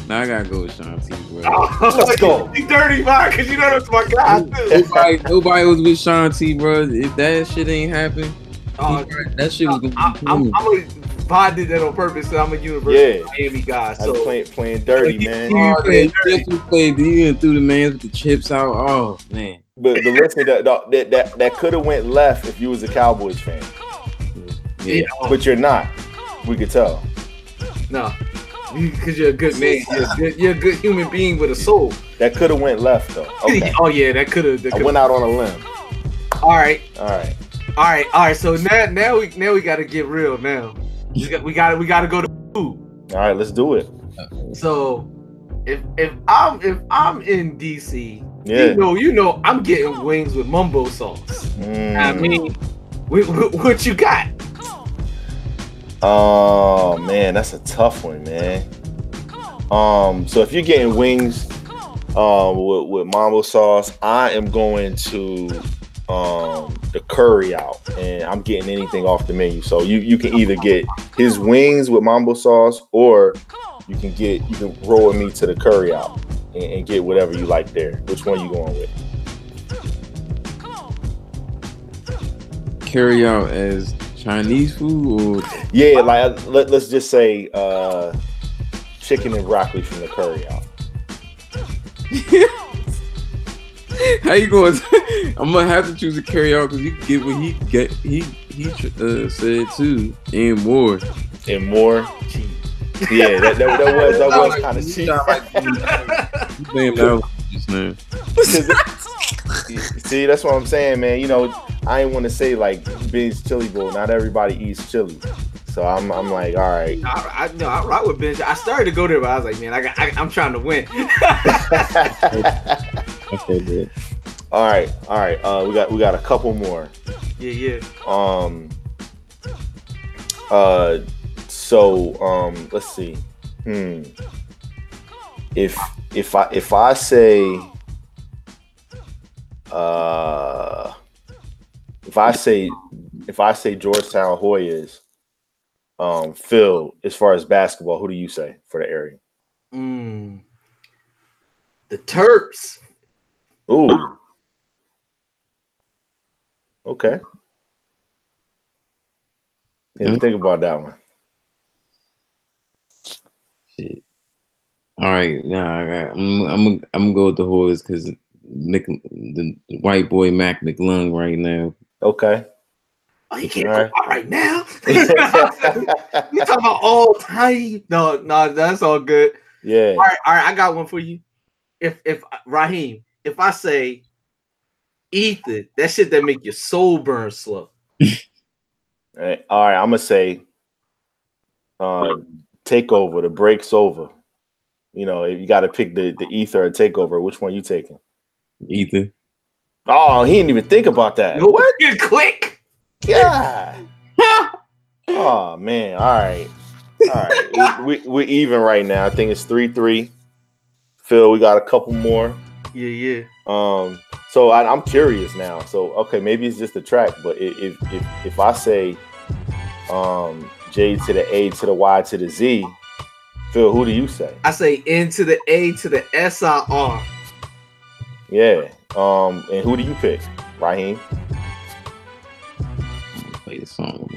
Now I gotta go with Sean T. Oh, let's go. You dirty, man, because you know that's my guy, too. Nobody, nobody was with Sean T, bro. If that shit ain't happen, uh, that shit was gonna I, be cool. I'm, I'm gonna, I did that on purpose. So I'm a University yeah. of Miami guy. So I was playing, playing dirty, like, man. You played, you played, you threw the man with the chips out. Oh man! But the listen, that that that, that could have went left if you was a Cowboys fan. Yeah, but you're not. We could tell. No, because you're a good man. You're a good, you're a good human being with a soul. That could have went left though. Okay. Oh yeah, that could have. I went out on a limb. All right. All right. All right. All right. So now, now we now we got to get real now. We got, we got, we got to go to food. All right, let's do it. So, if if I'm if I'm in D C, yeah. you know, you know, I'm getting wings with mumbo sauce. Mm. I mean, we, we, what you got? Oh man, that's a tough one, man. Um, so if you're getting wings, um, with, with mumbo sauce, I am going to. Um, the curry out, and I'm getting anything off the menu. So you, you can either get his wings with mambo sauce, or you can get you can roll with me to the curry out and, and get whatever you like there. Which one you going with? carry out as Chinese food, or yeah, like let, let's just say uh, chicken and broccoli from the carry out. How you going? I'm gonna have to choose a carry out because you can get what he get he he uh, said too, and more, and more. Cheap. Yeah, that, that, that was that was kind of cheap. Damn, that was just man. See, that's what I'm saying, man. You know, I ain't want to say like Ben's Chili Bowl. Not everybody eats chili, so I'm I'm like, all right. I, I, no, I rock with Ben's. I started to go there, but I was like, man, I got, I, I'm trying to win. Okay, good. All right, all right. Uh, we got we got a couple more. Yeah, yeah. Um. Uh. So um. Let's see. Hmm. If if I if I say. Uh, if I say if I say Georgetown Hoyas, um, Phil, as far as basketball, who do you say for the area? Mm, the Terps. Ooh. Okay. Yeah, mm-hmm. Think about that one. Shit. All right, nah, all right. I'm I'm I'm gonna go with the Hoyas because. Nick, the white boy Mac McLung right now. Okay. Oh, you can't right. go right now. You talking about all time? No, no, that's all good. Yeah. All right, all right. I got one for you. If if Raheem, if I say Ethan, that shit that make your soul burn slow. All right, all right. I'm gonna say, uh, takeover. The break's over. You know, if you got to pick the the ether or takeover, which one you taking? Ethan. Oh, he didn't even think about that. No, what? You click. Yeah. Oh man. All right. All right. we, we, we're even right now. I think it's three three. Phil, we got a couple more. Yeah, yeah. Um. So I, I'm curious now. So okay, maybe it's just a track, but if if if I say, um, J to the A to the Y to the Z, Phil, who do you say? I say N to the A to the S I R. Yeah. Um, and who do you pick, Raheem? Play the song.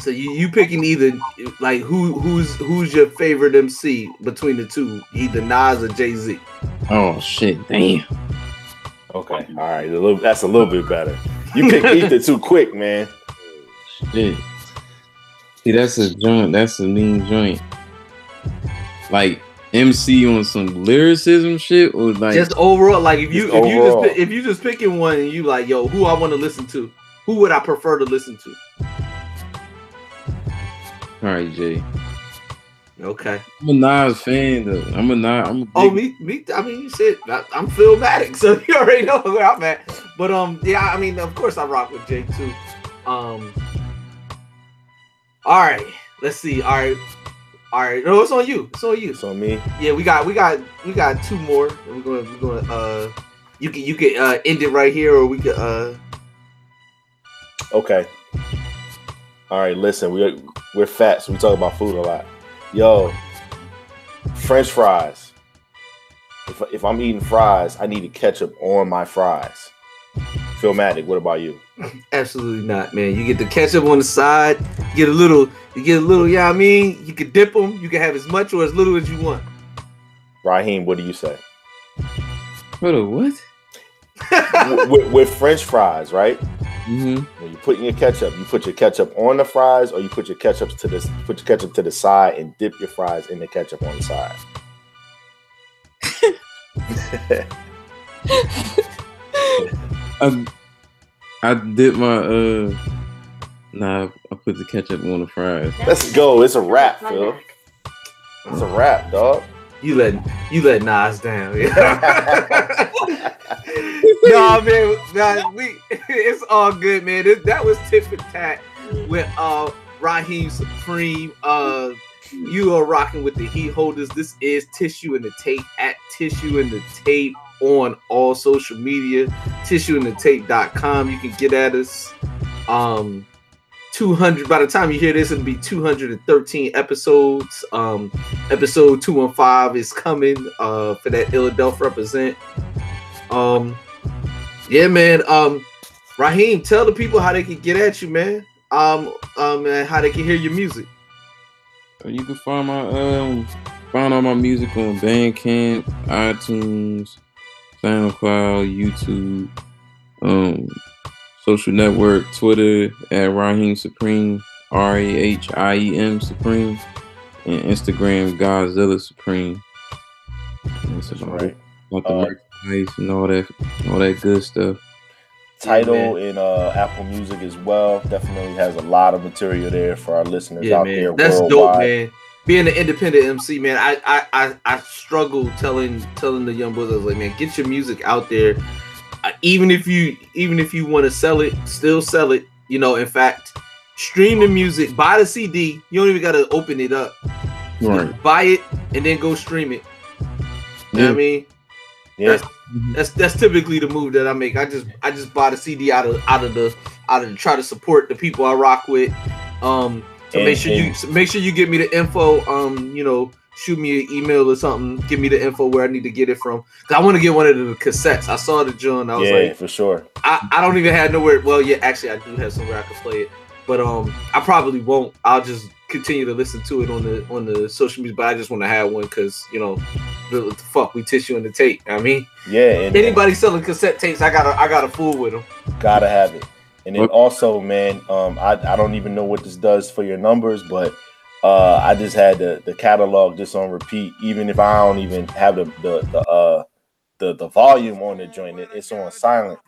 So you, you picking either like who who's who's your favorite M C between the two, either Nas or Jay-Z? Oh shit, damn. Okay, all right, a little, that's a little bit better. You pick either too quick, man. Shit. See, that's a joint. That's a mean joint. Like. M C on some lyricism shit or like just overall, like if you if overall. you just if you just picking one and you like, yo, who I want to listen to, who would I prefer to listen to? All right, Jay. Okay. I'm a Nas fan though. I'm a Nas. I'm a oh me me. I mean, shit. I, I'm Phil Matic, so you already know where I'm at. But um, yeah. I mean, of course I rock with Jay too. Um. All right. Let's see. All right. All right, no, it's on you. It's on you. It's on me. Yeah, we got, we got, we got two more. We're gonna, we're gonna. Uh, you can, you can uh, end it right here, or we can. Uh... Okay. All right, listen, we're we're fat, so we talk about food a lot. Yo, French fries. If if I'm eating fries, I need ketchup on my fries. Philmatic, what about you? Absolutely not, man. You get the ketchup on the side. You get a little, you get a little. Yeah, you know I mean, you can dip them. You can have as much or as little as you want. Raheem, what do you say? What a what? with, with French fries, right? Mm-hmm. When you put in your ketchup, you put your ketchup on the fries, or you put your ketchup to this, put your ketchup to the side, and dip your fries in the ketchup on the side. I, I did my uh nah I put the ketchup on the fries. Let's go. It's a wrap, Phil. It's a wrap, dog. You let you let Nas down. Yeah. Nah, man, nah, we it's all good, man. It, that was tit for tat with uh Raheem Supreme. Uh you are rocking with the heat holders. This is Tissue and the Tape at Tissue and the Tape. On all social media, tissue and the tape dot com. You can get at us. Um, two hundred. By the time you hear this, it'll be two hundred thirteen episodes. Um, episode two fifteen is coming uh, for that Illadelph represent. Um, yeah, man. Um, Raheem, tell the people how they can get at you, man. Um, um, and how they can hear your music. You can find my um, find all my music on Bandcamp, iTunes, SoundCloud, YouTube, um, social network, Twitter at Raheem Supreme, R A H I E M Supreme, and Instagram Godzilla Supreme. That's about right. Like the uh, merchandise and all that, all that good stuff. Tidal yeah, and uh, Apple Music as well. Definitely has a lot of material there for our listeners yeah, out man. there. That's worldwide. Dope, man. Being an independent M C, man, I I I, I struggle telling telling the young boys, I was like, man, get your music out there. Uh, even if you even if you want to sell it, still sell it. You know, in fact, stream the music, buy the C D. You don't even gotta open it up. Right. Just buy it and then go stream it. You know what I mean? Yeah. That's, that's that's typically the move that I make. I just I just buy the C D out of out of the out of the, try to support the people I rock with. Um, so and, make sure you so make sure you give me the info. Um, you know, shoot me an email or something. Give me the info where I need to get it from. Cause I want to get one of the cassettes. I saw the joint. I was yeah, like, for sure. I, I don't even have nowhere. Well, yeah, actually, I do have somewhere I can play it, but um, I probably won't. I'll just continue to listen to it on the on the social media, but I just want to have one because, you know, the, the fuck, we tissue and the tape. I mean, yeah, anybody selling cassette tapes, I gotta I gotta fool with them. Gotta have it. And then also, man, um, I I don't even know what this does for your numbers, but uh, I just had the, the catalog just on repeat. Even if I don't even have the the the uh, the, the volume on the joint, it, it's on silent.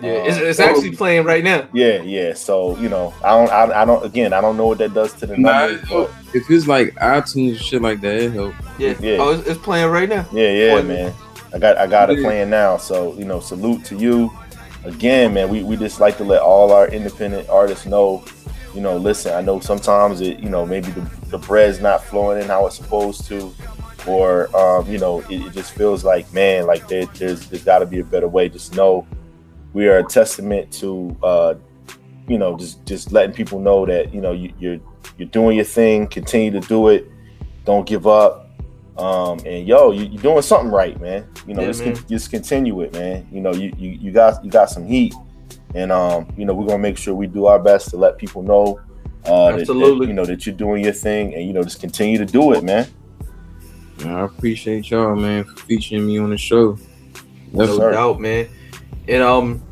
Yeah, um, it's, it's actually playing right now. Yeah, yeah. So, you know, I don't, I, I don't. Again, I don't know what that does to the numbers. Nah, it, if it's like iTunes and shit like that, it helps. Yeah, yeah. Oh, it's, it's playing right now. Yeah, yeah, Boy, man. I got, I got yeah. it playing now. So, you know, salute to you. Again, man, we, we just like to let all our independent artists know, you know, listen. I know sometimes it, you know, maybe the, the bread's not flowing in how it's supposed to, or um, you know, it, it just feels like, man, like there, there's there's got to be a better way. Just know. We are a testament to, uh, you know, just, just letting people know that, you know, you, you're you're doing your thing. Continue to do it. Don't give up. Um, and yo, you, you're doing something right, man. You know, yeah, just, man. Con- just continue it, man. You know, you, you you got you got some heat, and um, you know, we're gonna make sure we do our best to let people know, uh, that, that, you know, that you're doing your thing, and you know, just continue to do it, man. I appreciate y'all, man, for featuring me on the show. That's no doubt, man. And um.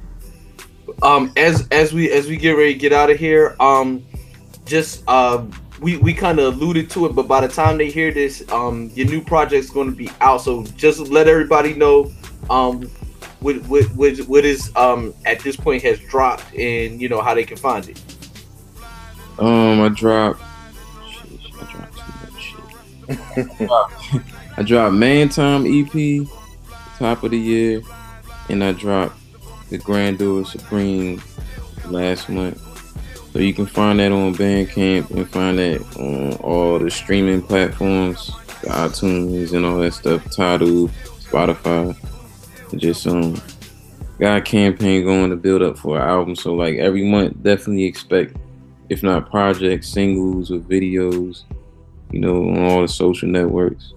Um, as as we as we get ready to get out of here, um, just uh, we we kind of alluded to it, but by the time they hear this, um, your new project's going to be out. So just let everybody know, um, what what what, what is um at this point has dropped, and you know how they can find it. Um, I dropped. Shit, I dropped too much shit. I dropped Man Time E P, top of the year, and I dropped the Grand Opening Supreme last month. So you can find that on Bandcamp and find that on all the streaming platforms, the iTunes and all that stuff, Tidal, Spotify. Just um got a campaign going to build up for an album. So like every month, definitely expect, if not projects, singles or videos, you know, on all the social networks.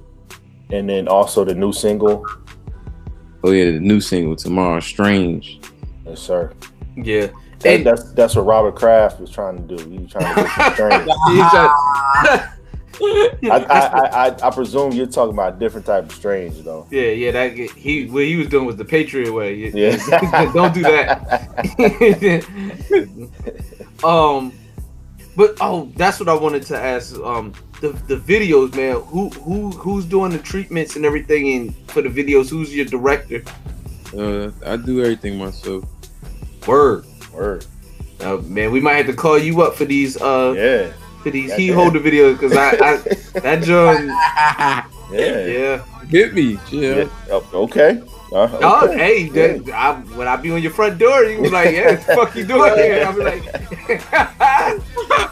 And then also the new single. Oh yeah, the new single tomorrow, Strange. Yes, sir. Yeah, that, hey. that's that's what Robert Kraft was trying to do. He was trying to do some Strange. I, I, I, I presume you're talking about a different type of Strange, though. Yeah, yeah. That he what he was doing was the Patriot way. Yeah. Don't do that. um, but oh, that's what I wanted to ask. Um. The, the videos, man, who who who's doing the treatments and everything, and for the videos, who's your director? Uh, I do everything myself. Word, word. Uh, man, we might have to call you up for these. Uh, yeah. For these he holder videos, because I, I that John. yeah. Yeah. Hit me, yeah. yeah. Oh, okay. Uh, okay. Oh, hey, yeah. that, I, when I be on your front door, you was like, yeah, what the fuck you doing here? I be like,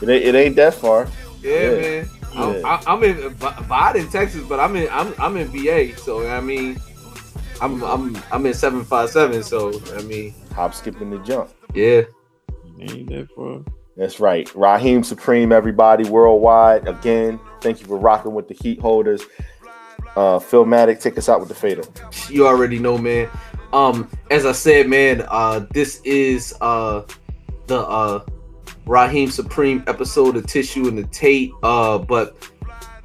it, ain't, it ain't that far. Yeah, yeah. man. Yeah. I'm, I'm in Vod in Texas, but I'm in I'm I'm in V A, so I mean, I'm I'm I'm in seven five seven, so I mean, hop, skip, and the jump. Yeah, ain't that far. That's right, Raheem Supreme, everybody worldwide. Again, thank you for rocking with the heat holders. Uh, Phil Matic, take us out with the fader. You already know, man. Um, as I said, man, uh, this is uh, the uh, Raheem Supreme episode of Tissue and the Tape. Uh, but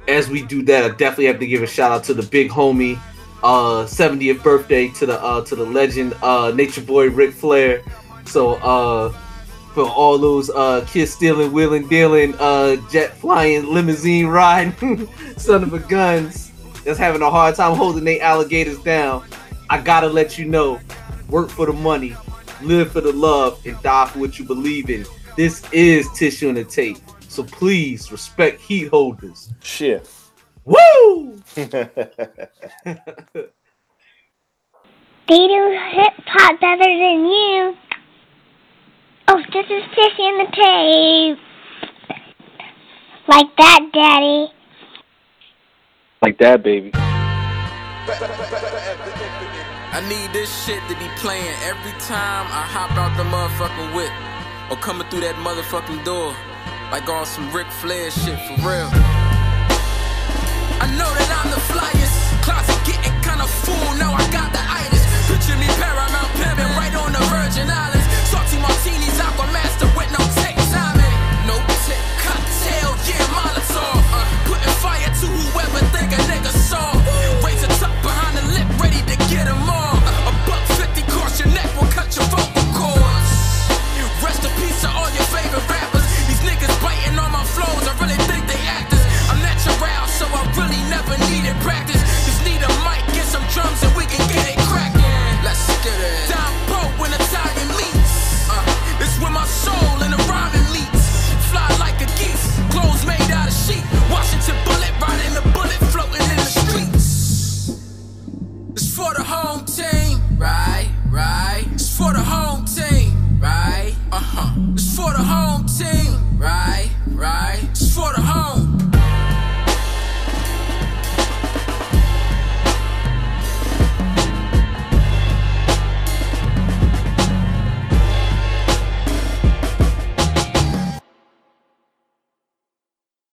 as we do that, I definitely have to give a shout out to the big homie, uh, seventieth birthday to the uh, to the legend, uh, Nature Boy Ric Flair. So uh, for all those uh, kids stealing, wheeling, dealing, uh, jet flying, limousine riding, son of a guns that's having a hard time holding they alligators down, I gotta let you know, work for the money, live for the love, and die for what you believe in. This is Tissue and the Tape, so please respect heat holders. Shit. Woo! They do hip hop better than you. Oh, this is Tissue and the Tape. Like that, Daddy. Like that, baby. I need this shit to be playing every time I hop out the motherfucking whip or coming through that motherfucking door, like on some Ric Flair shit for real. I know that I'm the flyest, closet getting kinda full, now I got the itis. Picture me Paramount pimpin' right on the Virgin Islands. Salty martinis, aqua master with no tape, Simon. No tip, cocktail, yeah, Molotov. Uh, putting fire to whoever think a nigga saw. Raise a tuck behind the lip, ready to get them all. Uh, a buck fifty course your neck will cut your vocal cords. Rest in peace to all your favorite rappers. These niggas biting on my flows, I really think they actors. I'm natural, so I really know.